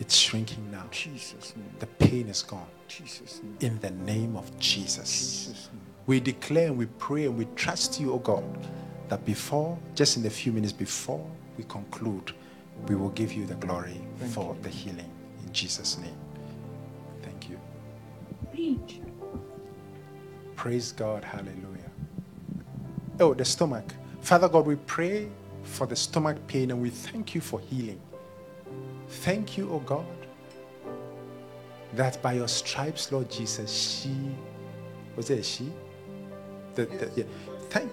It's shrinking now. Jesus' name. The pain is gone. Jesus' name. In the name of Jesus. Jesus' name. We declare and we pray and we trust you, O God, that before, just in the few minutes before we conclude, we will give you the glory Thank for you. The healing. In Jesus' name. Thank you. Preach. Praise God. Hallelujah. Oh, the stomach. Father God, we pray for the stomach pain and we thank you for healing. Thank you, O God, that by your stripes, Lord Jesus, she, was there a she? The, the, yeah. Thank,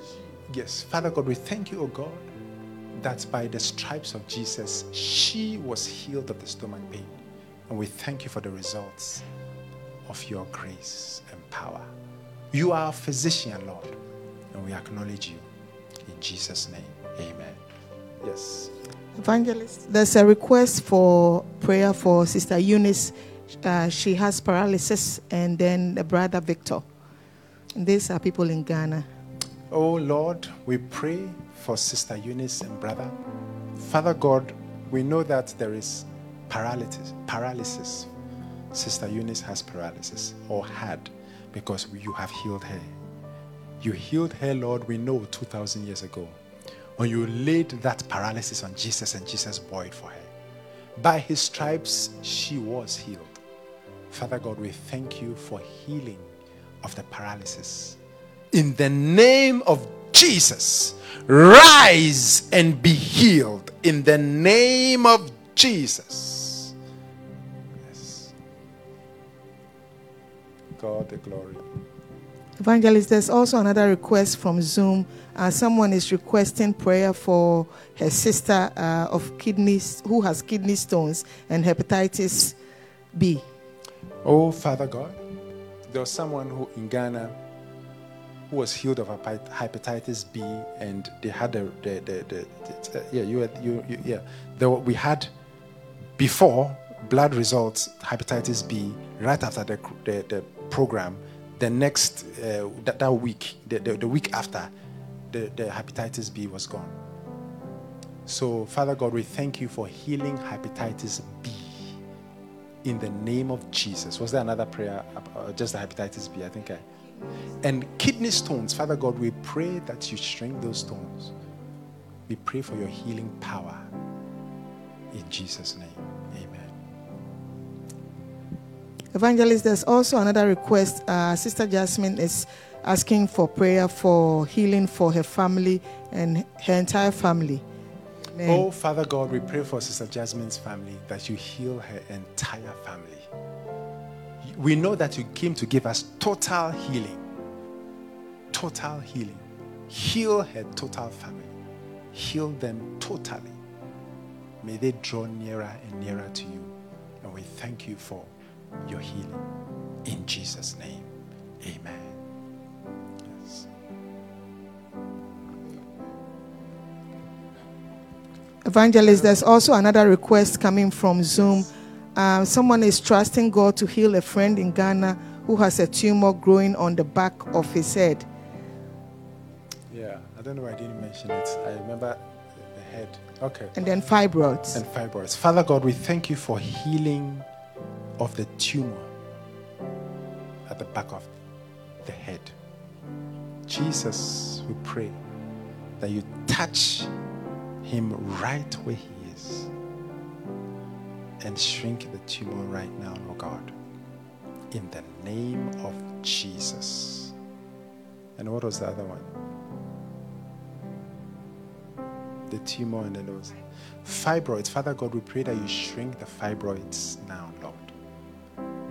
yes, Father God, we thank you, O God, that by the stripes of Jesus, she was healed of the stomach pain. And we thank you for the results of your grace and power. You are a physician, Lord, and we acknowledge you. In Jesus' name, amen. Yes. Evangelist, there's a request for prayer for Sister Eunice. Uh, she has paralysis, and then the brother Victor. And these are people in Ghana. Oh Lord, we pray for Sister Eunice and brother. Father God, we know that there is paralysis. Paralysis. Sister Eunice has paralysis, or had, because you have healed her. You healed her, Lord, we know two thousand years ago, when you laid that paralysis on Jesus and Jesus bore it for her. By his stripes, she was healed. Father God, we thank you for healing of the paralysis. In the name of Jesus, rise and be healed. In the name of Jesus. Yes. God the glory. Evangelist, there's also another request from Zoom. Uh, someone is requesting prayer for her sister uh, of kidneys, who has kidney stones and hepatitis B. Oh, Father God, there was someone who in Ghana who was healed of hepatitis B, and they had the the the, the, the yeah you had you, you yeah there, we had before blood results hepatitis B right after the the, the program. The next, uh, that, that week, the, the, the week after, the, the hepatitis B was gone. So, Father God, we thank you for healing hepatitis B in the name of Jesus. Was there another prayer? Uh, just the hepatitis B, I think. I, and kidney stones, Father God, we pray that you shrink those stones. We pray for your healing power. In Jesus' name, amen. Evangelist, there's also another request. Uh, Sister Jasmine is asking for prayer for healing for her family and her entire family. Amen. Oh, Father God, we pray for Sister Jasmine's family, that you heal her entire family. We know that you came to give us total healing. Total healing. Heal her total family. Heal them totally. May they draw nearer and nearer to you. And we thank you for your healing. In Jesus' name, amen. Yes. Evangelist, there's also another request coming from Zoom. Uh, someone is trusting God to heal a friend in Ghana who has a tumor growing on the back of his head. Yeah, I don't know why I didn't mention it. I remember the head. Okay. And then fibroids. And fibroids. Father God, we thank you for healing of the tumor at the back of the head. Jesus, we pray that you touch him right where he is and shrink the tumor right now, Lord God, in the name of Jesus. And what was the other one? The tumor and then those fibroids. Father God, we pray that you shrink the fibroids now, Lord.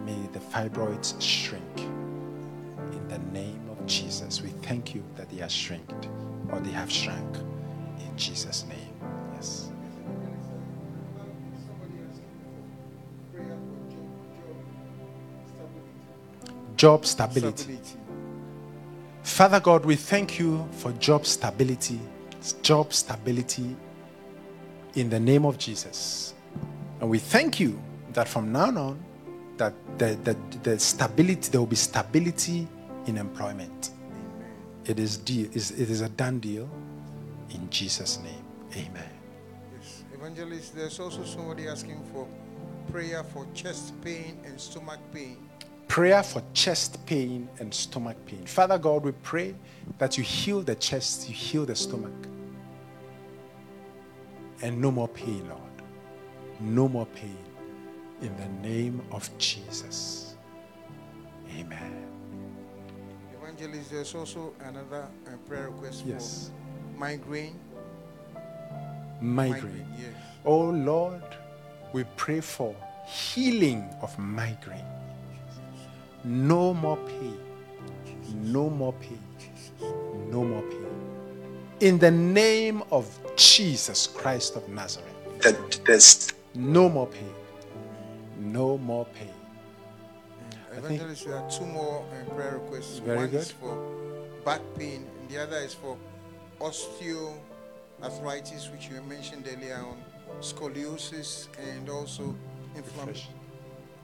May the fibroids shrink in the name of Jesus. We thank you that they are shrinked, or they have shrank, in Jesus' name. Yes. Job stability. Father God, we thank you for job stability. Job stability in the name of Jesus. And we thank you that from now on, that the, the, the stability, there will be stability in employment. Amen. It is deal, is it is a done deal in Jesus' name. Amen. Yes. Evangelist, there's also somebody asking for prayer for chest pain and stomach pain. Prayer for chest pain and stomach pain. Father God, we pray that you heal the chest, you heal the stomach. And no more pain, Lord. No more pain. In the name of Jesus. Amen. Evangelist, there's also another uh, prayer request. Yes. For migraine. Migraine. migraine yes. Oh Lord, we pray for healing of migraine. No more pain. No more pain. No more pain. In the name of Jesus Christ of Nazareth. That is. No more pain. No more pain. Mm. Evangelist, there are two more uh, prayer requests. requests. Very One good. is for back pain, and the other is for osteoarthritis, which you mentioned earlier on, scoliosis, and also inflammation.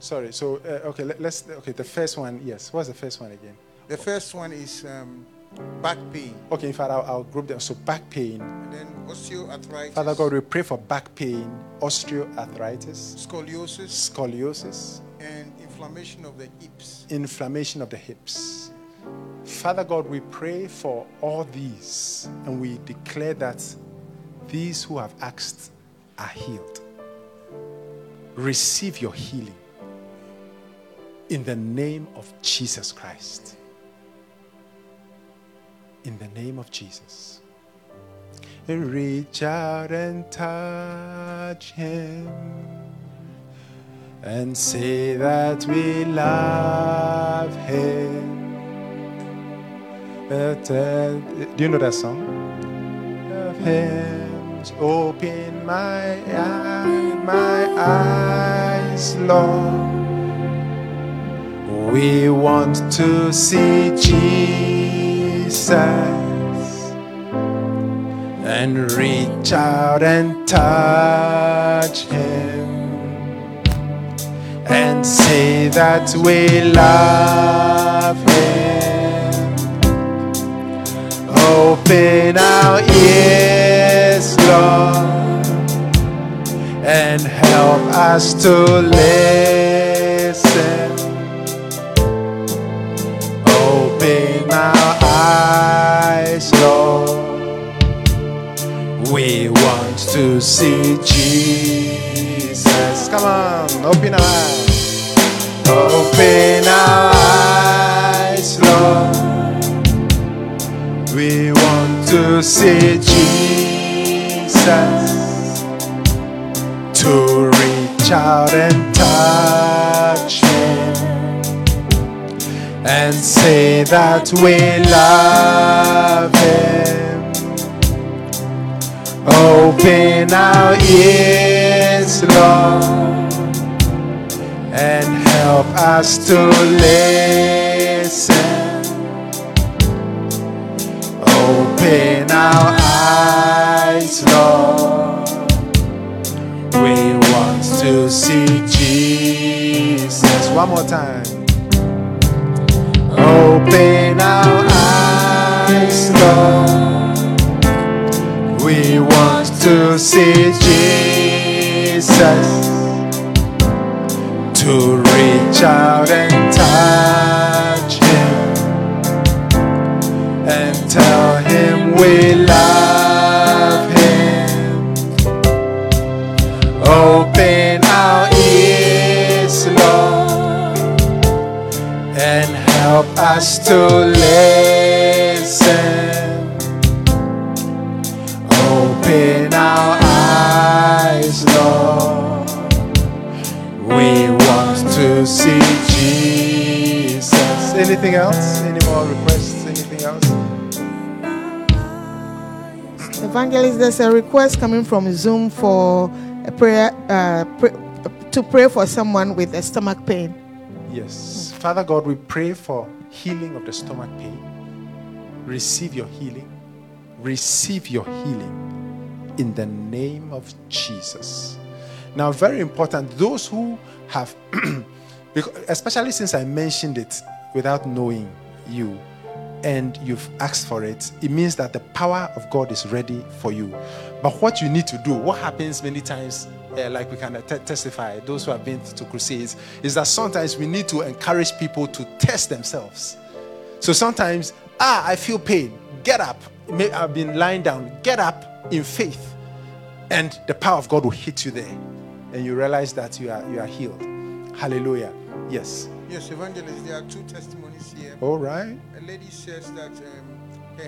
Sorry, so, uh, okay, let, let's, okay, the first one, yes. What's the first one again? The first one is um, back pain. Okay, in fact, I'll, I'll group them. So back pain. And then osteoarthritis. Father God, we pray for back pain, osteoarthritis. Scoliosis. Scoliosis. And inflammation of the hips. Inflammation of the hips. Father God, we pray for all these, and we declare that these who have asked are healed. Receive your healing in the name of Jesus Christ. In the name of Jesus. Reach out and touch him and say that we love him. Do you know that song? Love him. Open my eye, my eyes, Lord. We want to see Jesus and reach out and touch him and say that we love him. Open our ears, Lord, and help us to listen. Open our eyes, Lord. We want to see Jesus. Come on, open our eyes. Open our eyes, Lord. We want to see Jesus. To reach out and touch him and say that we love him. Open our ears, Lord, and help us to listen. Open our eyes, Lord. We want to see Jesus. One more time. Open our eyes, Lord. We want to see Jesus. To reach out and touch him and tell him we love him. Open our ears, Lord, and help us to listen. Open our eyes, Lord. We want to see Jesus. Anything else? Any more requests? Anything else? Evangelist, there's a request coming from Zoom for a prayer, uh, pr- to pray for someone with a stomach pain. Yes. Mm. Father God, we pray for healing of the stomach pain. Receive your healing. Receive your healing in the name of Jesus. Now, very important, those who have, especially since I mentioned it without knowing you, and you've asked for it, it means that the power of God is ready for you. But what you need to do, what happens many times, uh, like we can t- testify, those who have been to crusades, is that sometimes we need to encourage people to test themselves. So sometimes, ah, I feel pain. Get up. I've been lying down. Get up in faith. And the power of God will hit you there. And you realize that you are you are healed. Hallelujah. Yes. Yes, Evangelist, there are two testimonies here. All right. A lady says that... Um,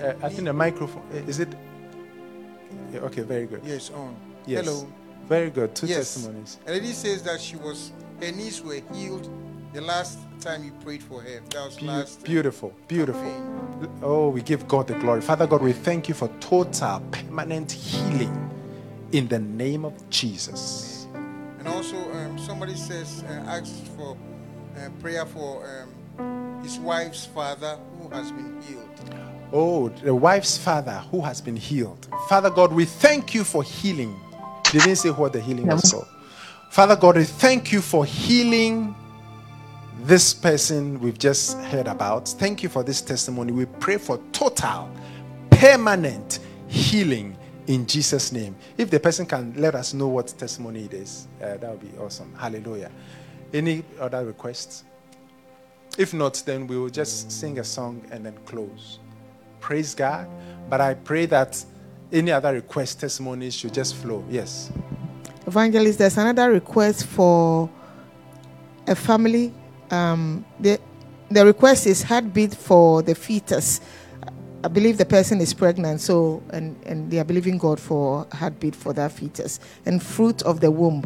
uh, I think the microphone... Is it... Yeah, okay, very good. Yes, on. Yes. Hello. Very good. Two yes. testimonies. A lady says that she was... Her knees were healed the last time you prayed for her. That was Be- last... Beautiful. Beautiful. Campaign. Oh, we give God the glory. Father God, we thank you for total, permanent healing in the name of Jesus. And also, um, somebody says, uh, asks for... Uh, prayer for um, his wife's father who has been healed. Oh, the wife's father who has been healed. Father God, we thank you for healing. They didn't say what the healing no. was called. Father God, we thank you for healing this person we've just heard about. Thank you for this testimony. We pray for total, permanent healing in Jesus' name. If the person can let us know what testimony it is, uh, that would be awesome. Hallelujah. Any other requests? If not, then we will just sing a song and then close. Praise God. But I pray that any other request, testimonies should just flow. Yes. Evangelist, there's another request for a family. Um, the, the request is heartbeat for the fetus. I believe the person is pregnant, so and, and they are believing God for heartbeat for that fetus and fruit of the womb.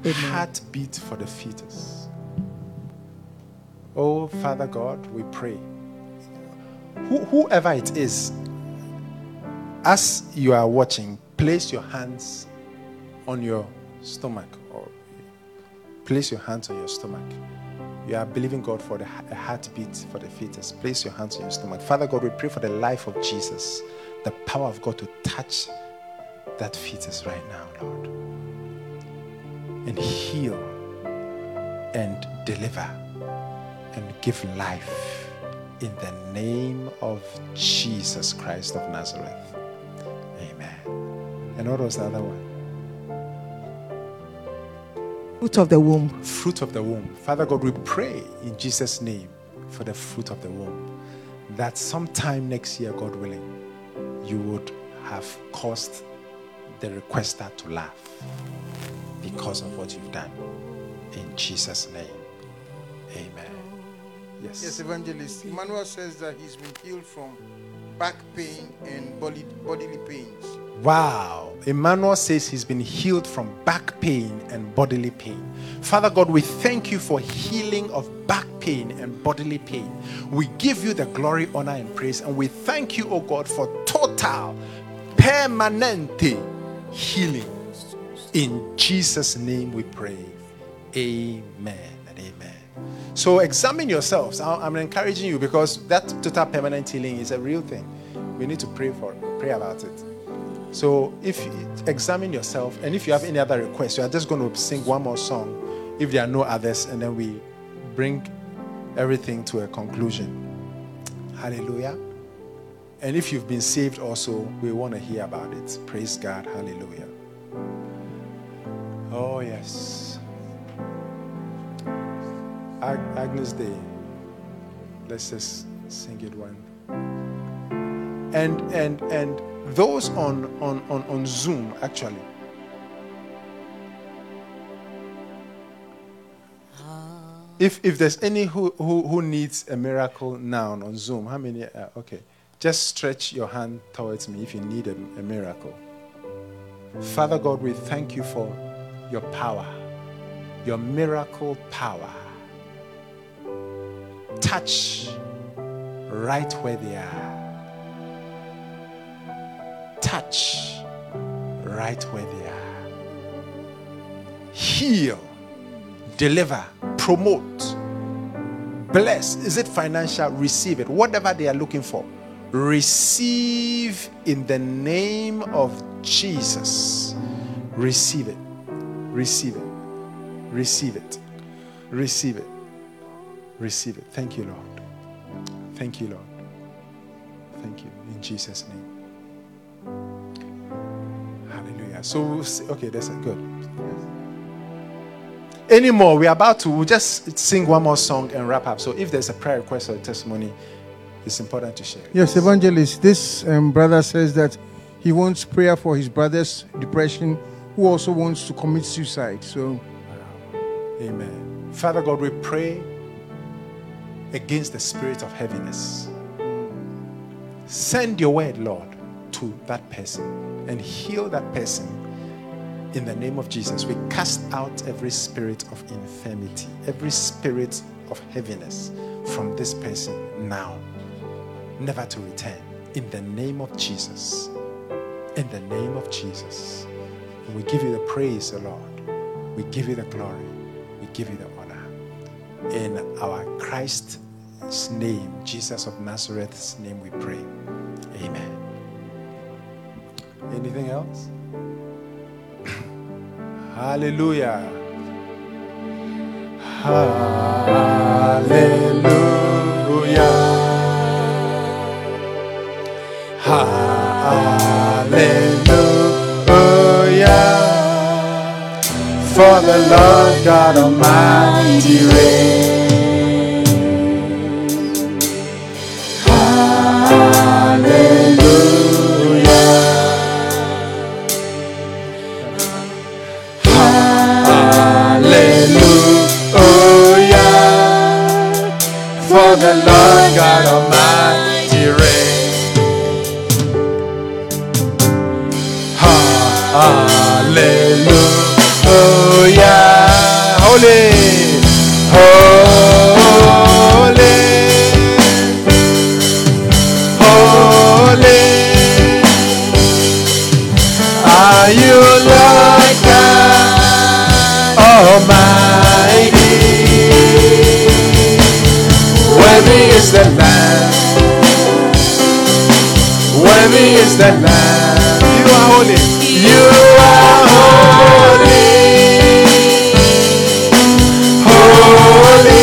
Amen. Heartbeat for the fetus. Oh, Father God, we pray. Who, whoever it is, as you are watching, place your hands on your stomach. Or place your hands on your stomach. You are believing God for the heartbeat for the fetus. Place your hands on your stomach. Father God, we pray for the life of Jesus, the power of God to touch that fetus right now, Lord. And heal and deliver and give life in the name of Jesus Christ of Nazareth. Amen. And what was the other one? Fruit of the womb. Fruit of the womb. Father God, we pray in Jesus' name for the fruit of the womb. That sometime next year, God willing, you would have caused the requester to laugh because of what you've done. In Jesus' name. Amen. Yes. Yes, Evangelist. Emmanuel says that he's been healed from back pain and body, bodily pains. Wow. Emmanuel says he's been healed from back pain and bodily pain. Father God, we thank you for healing of back pain and bodily pain. We give you the glory, honor, and praise. And we thank you, oh God, for total, permanent healing. In Jesus' name we pray. Amen and amen. So examine yourselves. I'm encouraging you because that total, permanent healing is a real thing. We need to pray for pray about it. So if you examine yourself, and if you have any other requests, you are just going to sing one more song if there are no others, and then we bring everything to a conclusion. Hallelujah. And if you've been saved also, we want to hear about it. Praise God. Hallelujah. Oh, yes. Ag- Agnus Dei. Let's just sing it one. And, and, and, Those on, on, on, on Zoom, actually. If if there's any who, who, who needs a miracle now on Zoom, how many? Uh, okay. Just stretch your hand towards me if you need a, a miracle. Father God, we thank you for your power, your miracle power. Touch right where they are. Touch right where they are. Heal, deliver, promote, bless. Is it financial? Receive it. Whatever they are looking for, receive in the name of Jesus. Receive it. Receive it. Receive it. Receive it. Receive it. Thank you, Lord. Thank you, Lord. Thank you. In Jesus' name. Hallelujah. So, okay, that's it. Good. Yes. Any more? We're about to we'll just sing one more song and wrap up. So, if there's a prayer request or a testimony, it's important to share. Yes, Evangelist. This um, brother says that he wants prayer for his brother's depression, who also wants to commit suicide. So, wow. Amen. Father God, we pray against the spirit of heaviness. Send your word, Lord, to that person and heal that person in the name of Jesus. We cast out every spirit of infirmity, every spirit of heaviness from this person now, never to return. In the name of Jesus. In the name of Jesus. We give you the praise, O Lord. We give you the glory. We give you the honor. In our Christ's name, Jesus of Nazareth's name, we pray. Amen. Anything else? Hallelujah. Hallelujah. Hallelujah. For the Lord God Almighty reigns. Hallelujah. The Lord God Almighty reigns. Hallelujah. Holy, holy, holy. Are you Lord God Almighty? Worthy is the Lamb. Worthy is the Lamb. You are holy. You are holy. Holy.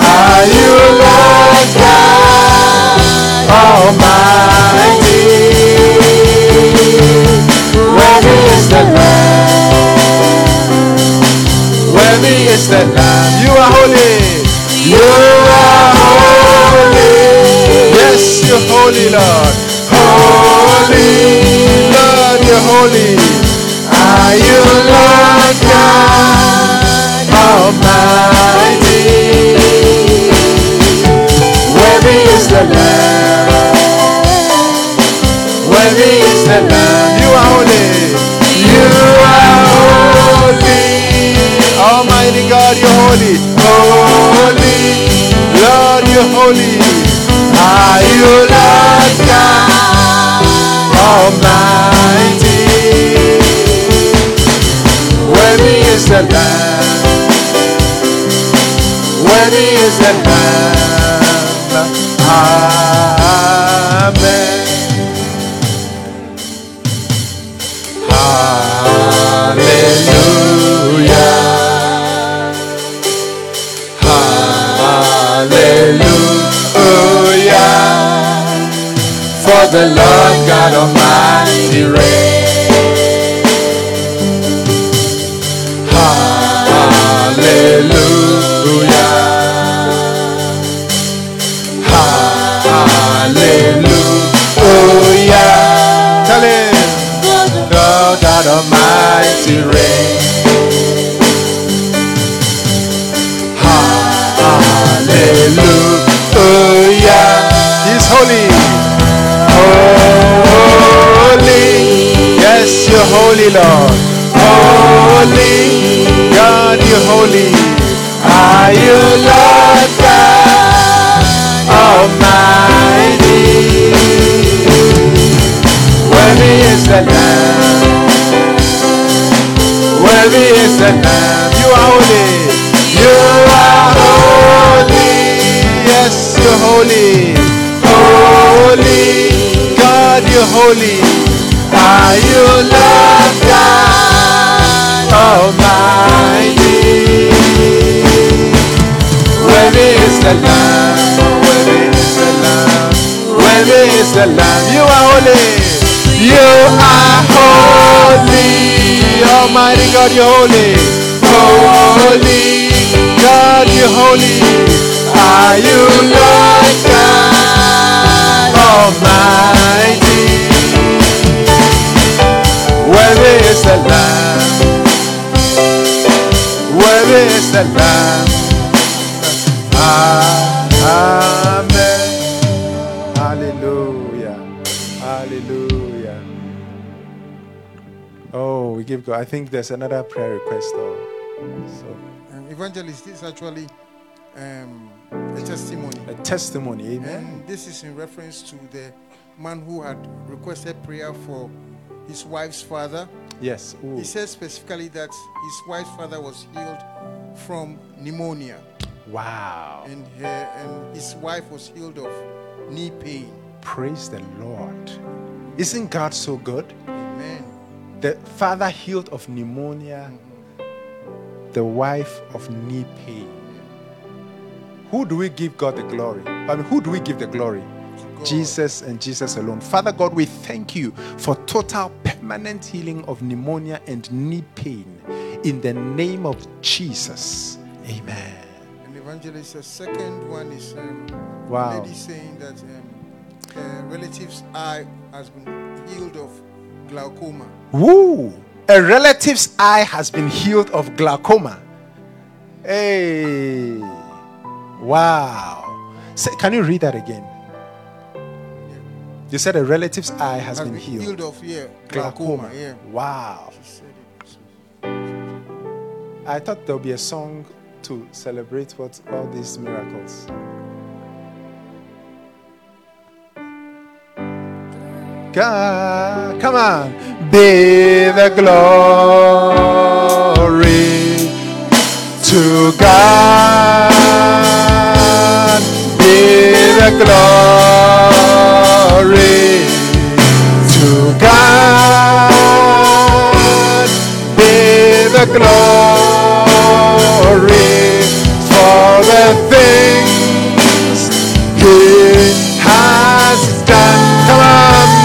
Are you Lord God Almighty? Worthy is the Lamb. Worthy is the Lamb. You are holy. You are holy. Yes, you're holy, Lord. Holy, Lord, you're holy. Are you Lord God Almighty? Worthy is the Lamb. Worthy is the Lamb. You are holy. You are holy. Almighty God, you're holy. Holy, Lord, you're holy. Are you Lord God Almighty? Worthy is the Lamb. Worthy is the Lamb. Amen. Hallelujah. Hallelujah, for the Lord God Almighty reigns. Hallelujah. Hallelujah. Tell him, the Lord God Almighty reigns. Hallelujah. He's holy. Holy. Yes, you're holy, Lord. Holy. God, you're holy. Are you Lord God Almighty? Worthy is the Lamb. Worthy is the Lamb. You are holy. You are holy. Yes, you're holy. Holy, God, you're holy. Are you Lord God Almighty? Worthy is the Lamb. Worthy is the Lamb. Worthy is the Lamb. You are holy. You are holy. Almighty God, you're holy. Holy, God, you're holy. Are you Lord God Almighty? Worthy is the Lamb. Worthy is the Lamb. Amen. Hallelujah. Hallelujah. Oh, we give God. I think there's another prayer request though. So, um, evangelist is actually um a testimony. A testimony, amen. And this is in reference to the man who had requested prayer for his wife's father. Yes. Ooh. He says specifically that his wife's father was healed from pneumonia. Wow. And, her, and his wife was healed of knee pain. Praise the Lord. Isn't God so good? Amen. The father healed of pneumonia, mm-hmm. the wife of knee pain. Who do we give God the glory? I mean, who do we give the glory? Jesus and Jesus alone. Father God, we thank you for total permanent healing of pneumonia and knee pain. In the name of Jesus. Amen. And evangelist, the second one is um, wow. a lady saying that um, a relative's eye has been healed of glaucoma. Woo! A relative's eye has been healed of glaucoma. Hey! Wow. So, can you read that again? Yeah. You said a relative's eye has, has been, been healed. Healed of yeah, glaucoma. glaucoma yeah. Wow. I thought there would be a song to celebrate what all these miracles. God, come on. Be the glory to God. Give the glory to God. Give the glory for the things He has done. Come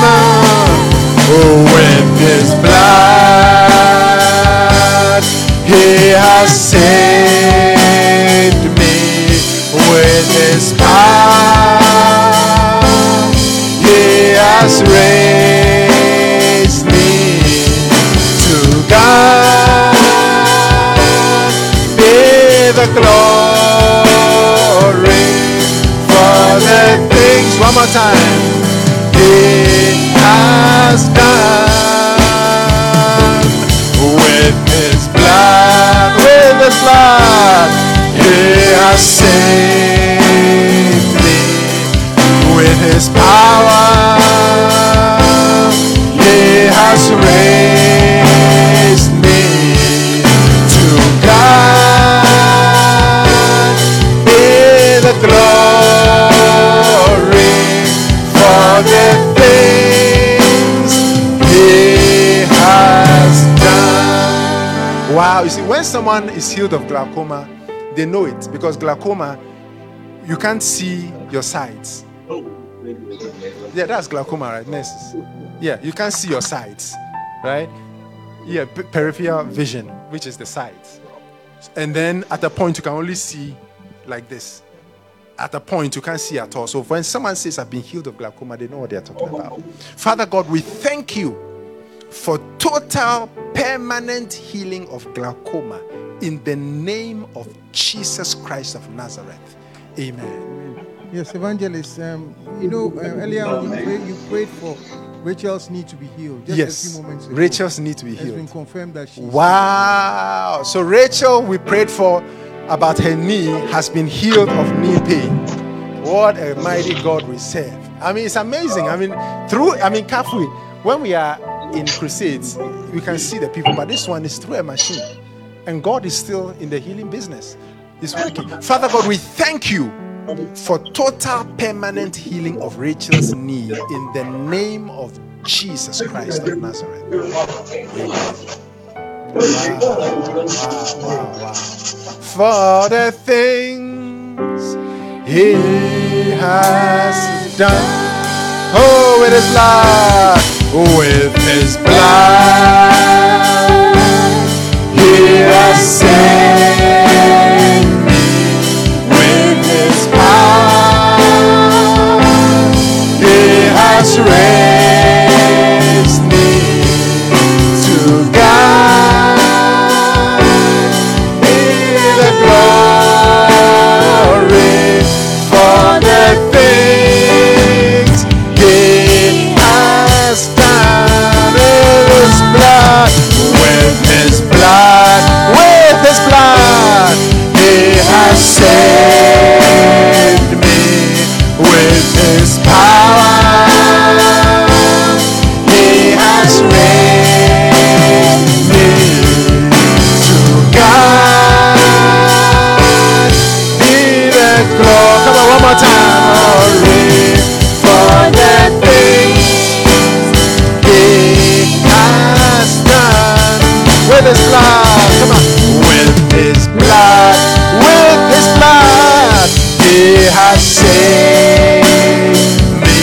on, with His blood He has saved me. With His power, He has raised me to God. Be the glory for the things, one more time, He has done. With His blood, with His blood, He has saved. With His power, He has raised me to God. Be the glory for the things He has done. Wow, you see, when someone is healed of glaucoma, they know it, because glaucoma, you can't see your sides. Yeah, that's glaucoma, right? Nurses. Yeah, you can't see your sides, right? Yeah, p- peripheral vision, which is the sides. And then at a point, you can only see like this. At a point, you can't see at all. So when someone says, I've been healed of glaucoma, they know what they're talking about. Father God, we thank you for total permanent healing of glaucoma in the name of Jesus Christ of Nazareth. Amen. Yes, Evangelist, um, you know, uh, earlier on you, pray, you prayed for Rachel's need to be healed. Just yes, a few moments ago, Rachel's need to be healed. It's been confirmed that she's Wow. Healed. So Rachel, we prayed for about her knee, has been healed of knee pain. What a mighty God we serve. I mean, it's amazing. I mean, through, I mean, Kafui, when we are in crusades, we can see the people, but this one is through a machine. And God is still in the healing business. It's working. Father God, we thank you for total permanent healing of Rachel's knee in the name of Jesus Christ of Nazareth. Wow, wow, wow, wow. For the things He has done. Oh, with His blood, with His blood, He has saved me. With His power, He has raised me to God. Be the glory for the things He has done. With His blood, with His blood, with His blood. more time. Oh, live for the things He has done with His blood. Come on, with His blood, with His blood, He has saved me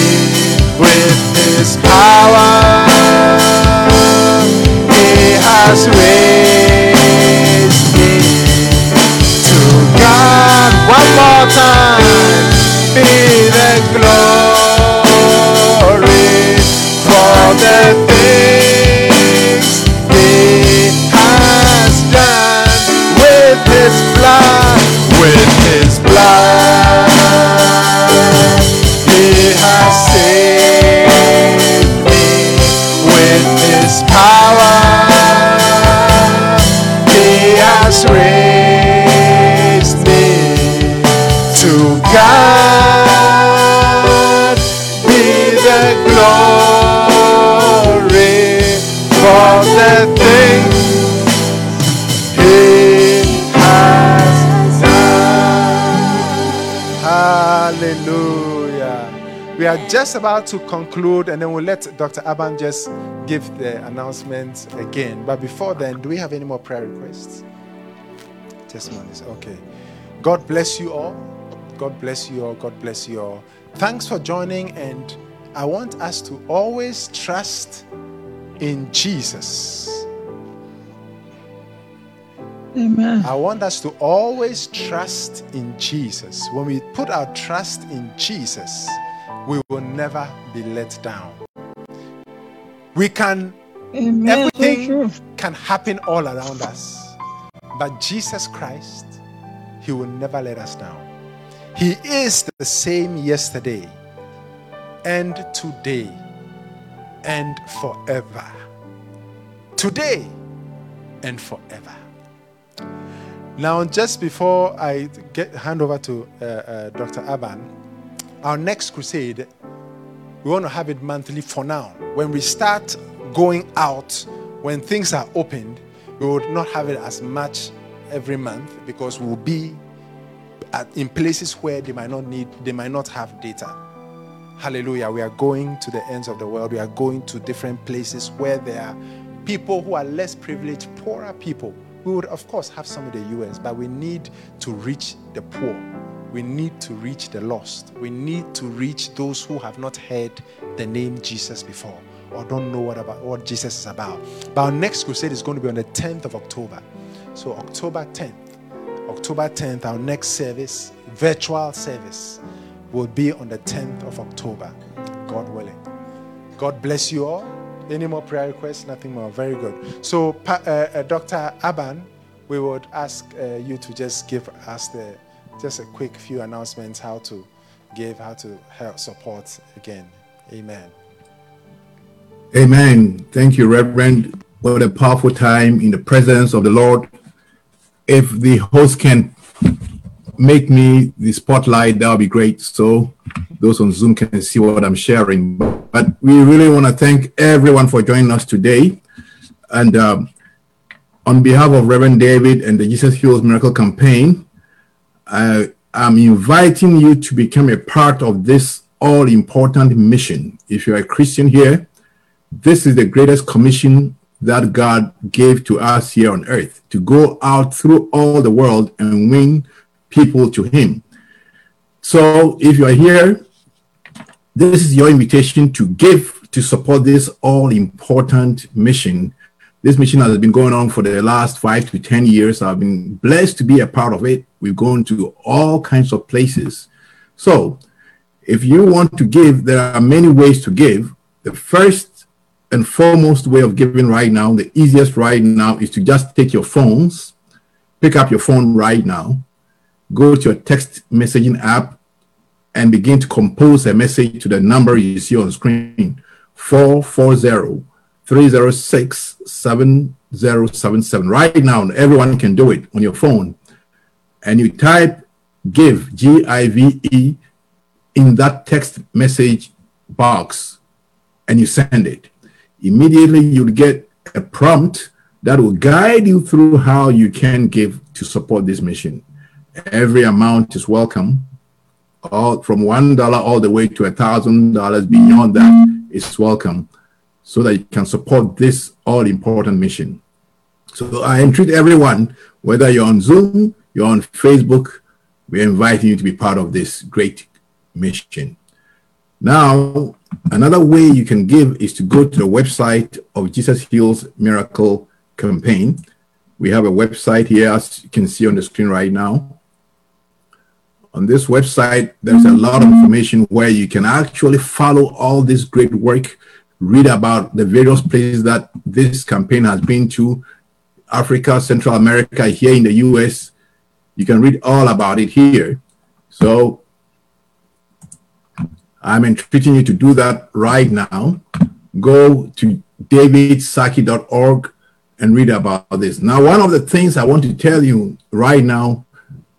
with His power. He has raised me to God. One more time, be the glory for the things He has done with His blood, with His blood. He has saved me with His power. He has raised me to God. Be the glory for the things He has done. Hallelujah. We are just about to conclude, and then we'll let Doctor Aban just give the announcement again. But before then, do we have any more prayer requests? Testimonies. Okay. God bless you all. God bless you all. God bless you all. Thanks for joining, and I want us to always trust in Jesus. Amen. I want us to always trust in Jesus. When we put our trust in Jesus, we will never be let down. We can, Amen. Everything can happen all around us. But Jesus Christ, He will never let us down. He is the same yesterday and today and forever. Today and forever. Now, just before I get hand over to uh, uh, Doctor Aban, our next crusade, we want to have it monthly for now. When we start going out, when things are opened, we would not have it as much every month because we'll be at, in places where they might not need, they might not have data. Hallelujah. We are going to the ends of the world. We are going to different places where there are people who are less privileged, poorer people. We would, of course, have some in the U S, but we need to reach the poor. We need to reach the lost. We need to reach those who have not heard the name Jesus before or don't know what about what Jesus is about. But our next crusade is going to be on the tenth of October. So October tenth. October tenth, our next service, virtual service, will be on the tenth of October, God willing. God bless you all. Any more prayer requests? Nothing more. Very good. So uh, uh, Doctor Aban, we would ask uh, you to just give us the just a quick few announcements, how to give, how to help support again. Amen. Amen. Thank you, Reverend. What a powerful time in the presence of the Lord. If the host can make me the spotlight, that would be great. So those on Zoom can see what I'm sharing. But we really want to thank everyone for joining us today. And um, on behalf of Reverend David and the Jesus Heals Miracle Campaign, I am inviting you to become a part of this all-important mission. If you're a Christian here, this is the greatest commission that God gave to us here on earth, to go out through all the world and win people to Him. So if you are here, this is your invitation to give to support this all-important mission. This mission has been going on for the last five to ten years. I've been blessed to be a part of it. We've gone to all kinds of places. So if you want to give, there are many ways to give. The first and foremost way of giving right now, the easiest right now, is to just take your phones, pick up your phone right now, go to your text messaging app, and begin to compose a message to the number you see on screen, four four zero, three zero six, seven zero seven seven. Right now, everyone can do it on your phone. And you type give, G I V E, in that text message box, and you send it. Immediately, you'll get a prompt that will guide you through how you can give to support this mission. Every amount is welcome. all from one dollar all the way to a thousand dollars. Beyond that is welcome, so that you can support this all-important mission. So I entreat everyone, whether you're on Zoom, you're on Facebook, we're inviting you to be part of this great mission. Now, another way you can give is to go to the website of Jesus Heals Miracle Campaign. We have a website here, as you can see on the screen right now. On this website, there's a lot of information where you can actually follow all this great work, read about the various places that this campaign has been to, Africa, Central America, here in the U S. You can read all about it here. So I'm entreating you to do that right now. Go to david saki dot org and read about this. Now, one of the things I want to tell you right now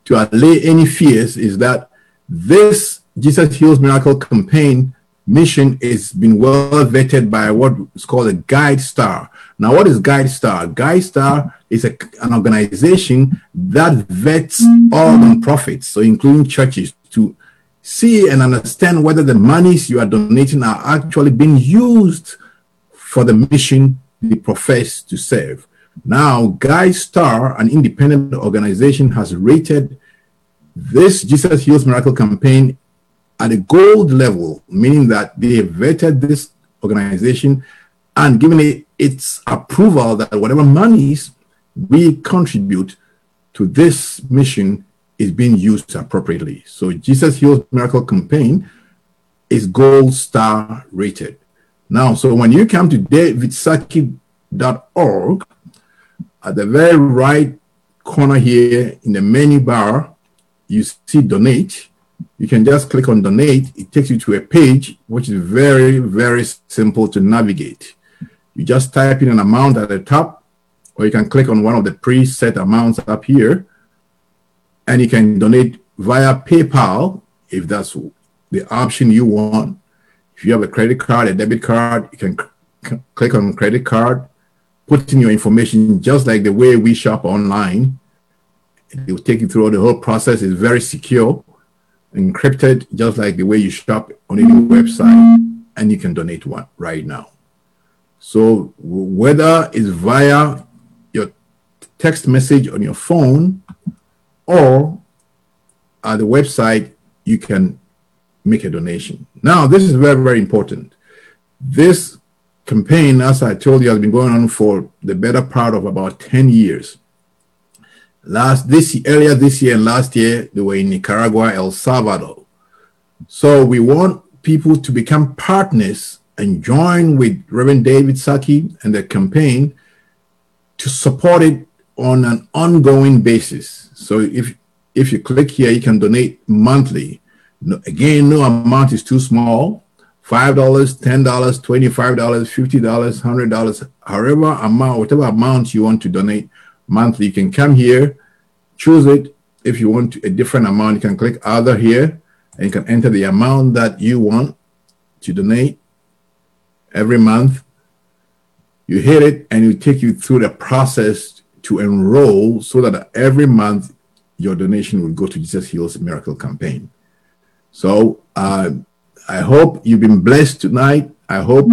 to allay any fears is that this Jesus Heals Miracle Campaign mission has been well vetted by what is called a Guide Star. Now, what is Guide Star? Guide Star is a, an organization that vets all nonprofits, so including churches, to see and understand whether the monies you are donating are actually being used for the mission they profess to serve. Now, Guide Star, an independent organization, has rated this Jesus Heals Miracle Campaign at a gold level, meaning that they vetted this organization and given it its approval that whatever monies we contribute to this mission is being used appropriately. So Jesus Heals Miracle Campaign is Gold Star rated. Now, so when you come to david saki dot org, at the very right corner here in the menu bar, you see Donate. You can just click on Donate. It takes you to a page which is very, very simple to navigate. You just type in an amount at the top, or you can click on one of the preset amounts up here, and you can donate via PayPal if that's the option you want. If you have a credit card, a debit card, you can c- click on credit card, put in your information just like the way we shop online. It will take you through the whole process. It's very secure, encrypted, just like the way you shop on any website, and you can donate one right now. So whether it's via your text message on your phone or at the website, you can make a donation. Now, this is very, very important. This campaign, as I told you, has been going on for the better part of about ten years. Last this earlier this year and last year, they were in Nicaragua, El Salvador. So we want people to become partners and join with Reverend David Saki and the campaign to support it on an ongoing basis. So if if you click here, you can donate monthly. No, again, no amount is too small. five dollars, ten dollars, twenty-five dollars, fifty dollars, one hundred dollars, however amount, whatever amount you want to donate monthly, you can come here, choose it. If you want a different amount, you can click Other here, and you can enter the amount that you want to donate. Every month, you hit it, and it will take you through the process to enroll so that every month your donation will go to Jesus Heals Miracle Campaign. So uh, I hope you've been blessed tonight. I hope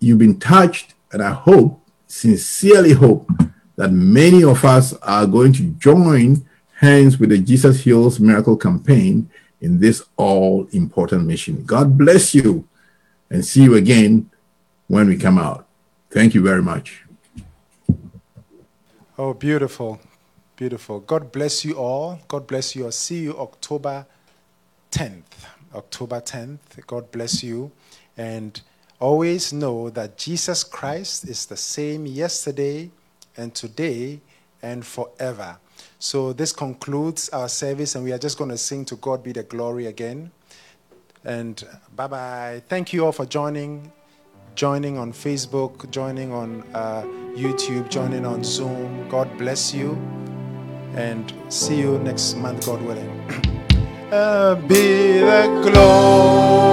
you've been touched, and I hope, sincerely hope, that many of us are going to join hands with the Jesus Heals Miracle Campaign in this all-important mission. God bless you. And see you again when we come out. Thank you very much. Oh, beautiful, beautiful. God bless you all. God bless you. I'll see you October tenth. October tenth. God bless you. And always know that Jesus Christ is the same yesterday and today and forever. So this concludes our service, and we are just going to sing "To God Be the Glory" again. And bye-bye. Thank you all for joining, joining on Facebook, joining on uh, YouTube, joining on Zoom. God bless you. And see you next month, God willing. uh, be the glory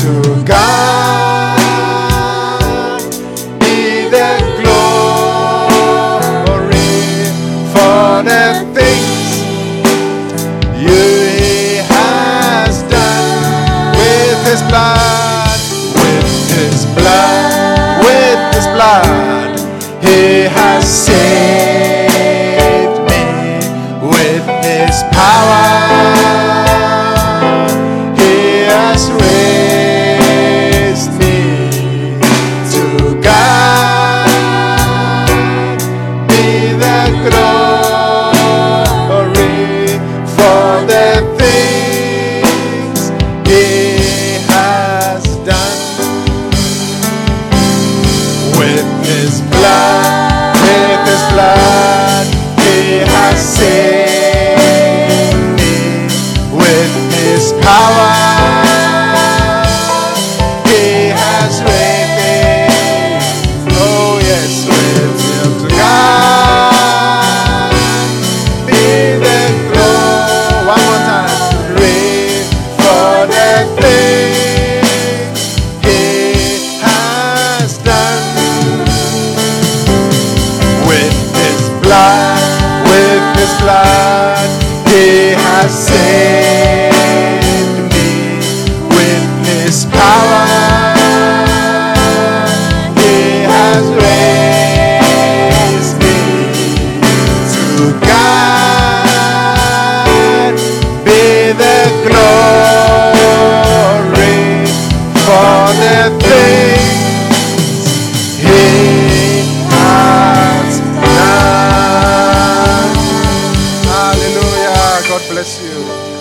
to God. Be the glory for the things His power, He has raised me to God. Be the glory for the things He has done with His blood, with His blood. Save me with His power. He has raised me. Oh yes, with Him to God be the glory. One more time, raise for the things He has done with His blood. With His blood, He has saved me. With His power, He has raised me to God. Be the glory for the things He has done. Bless you.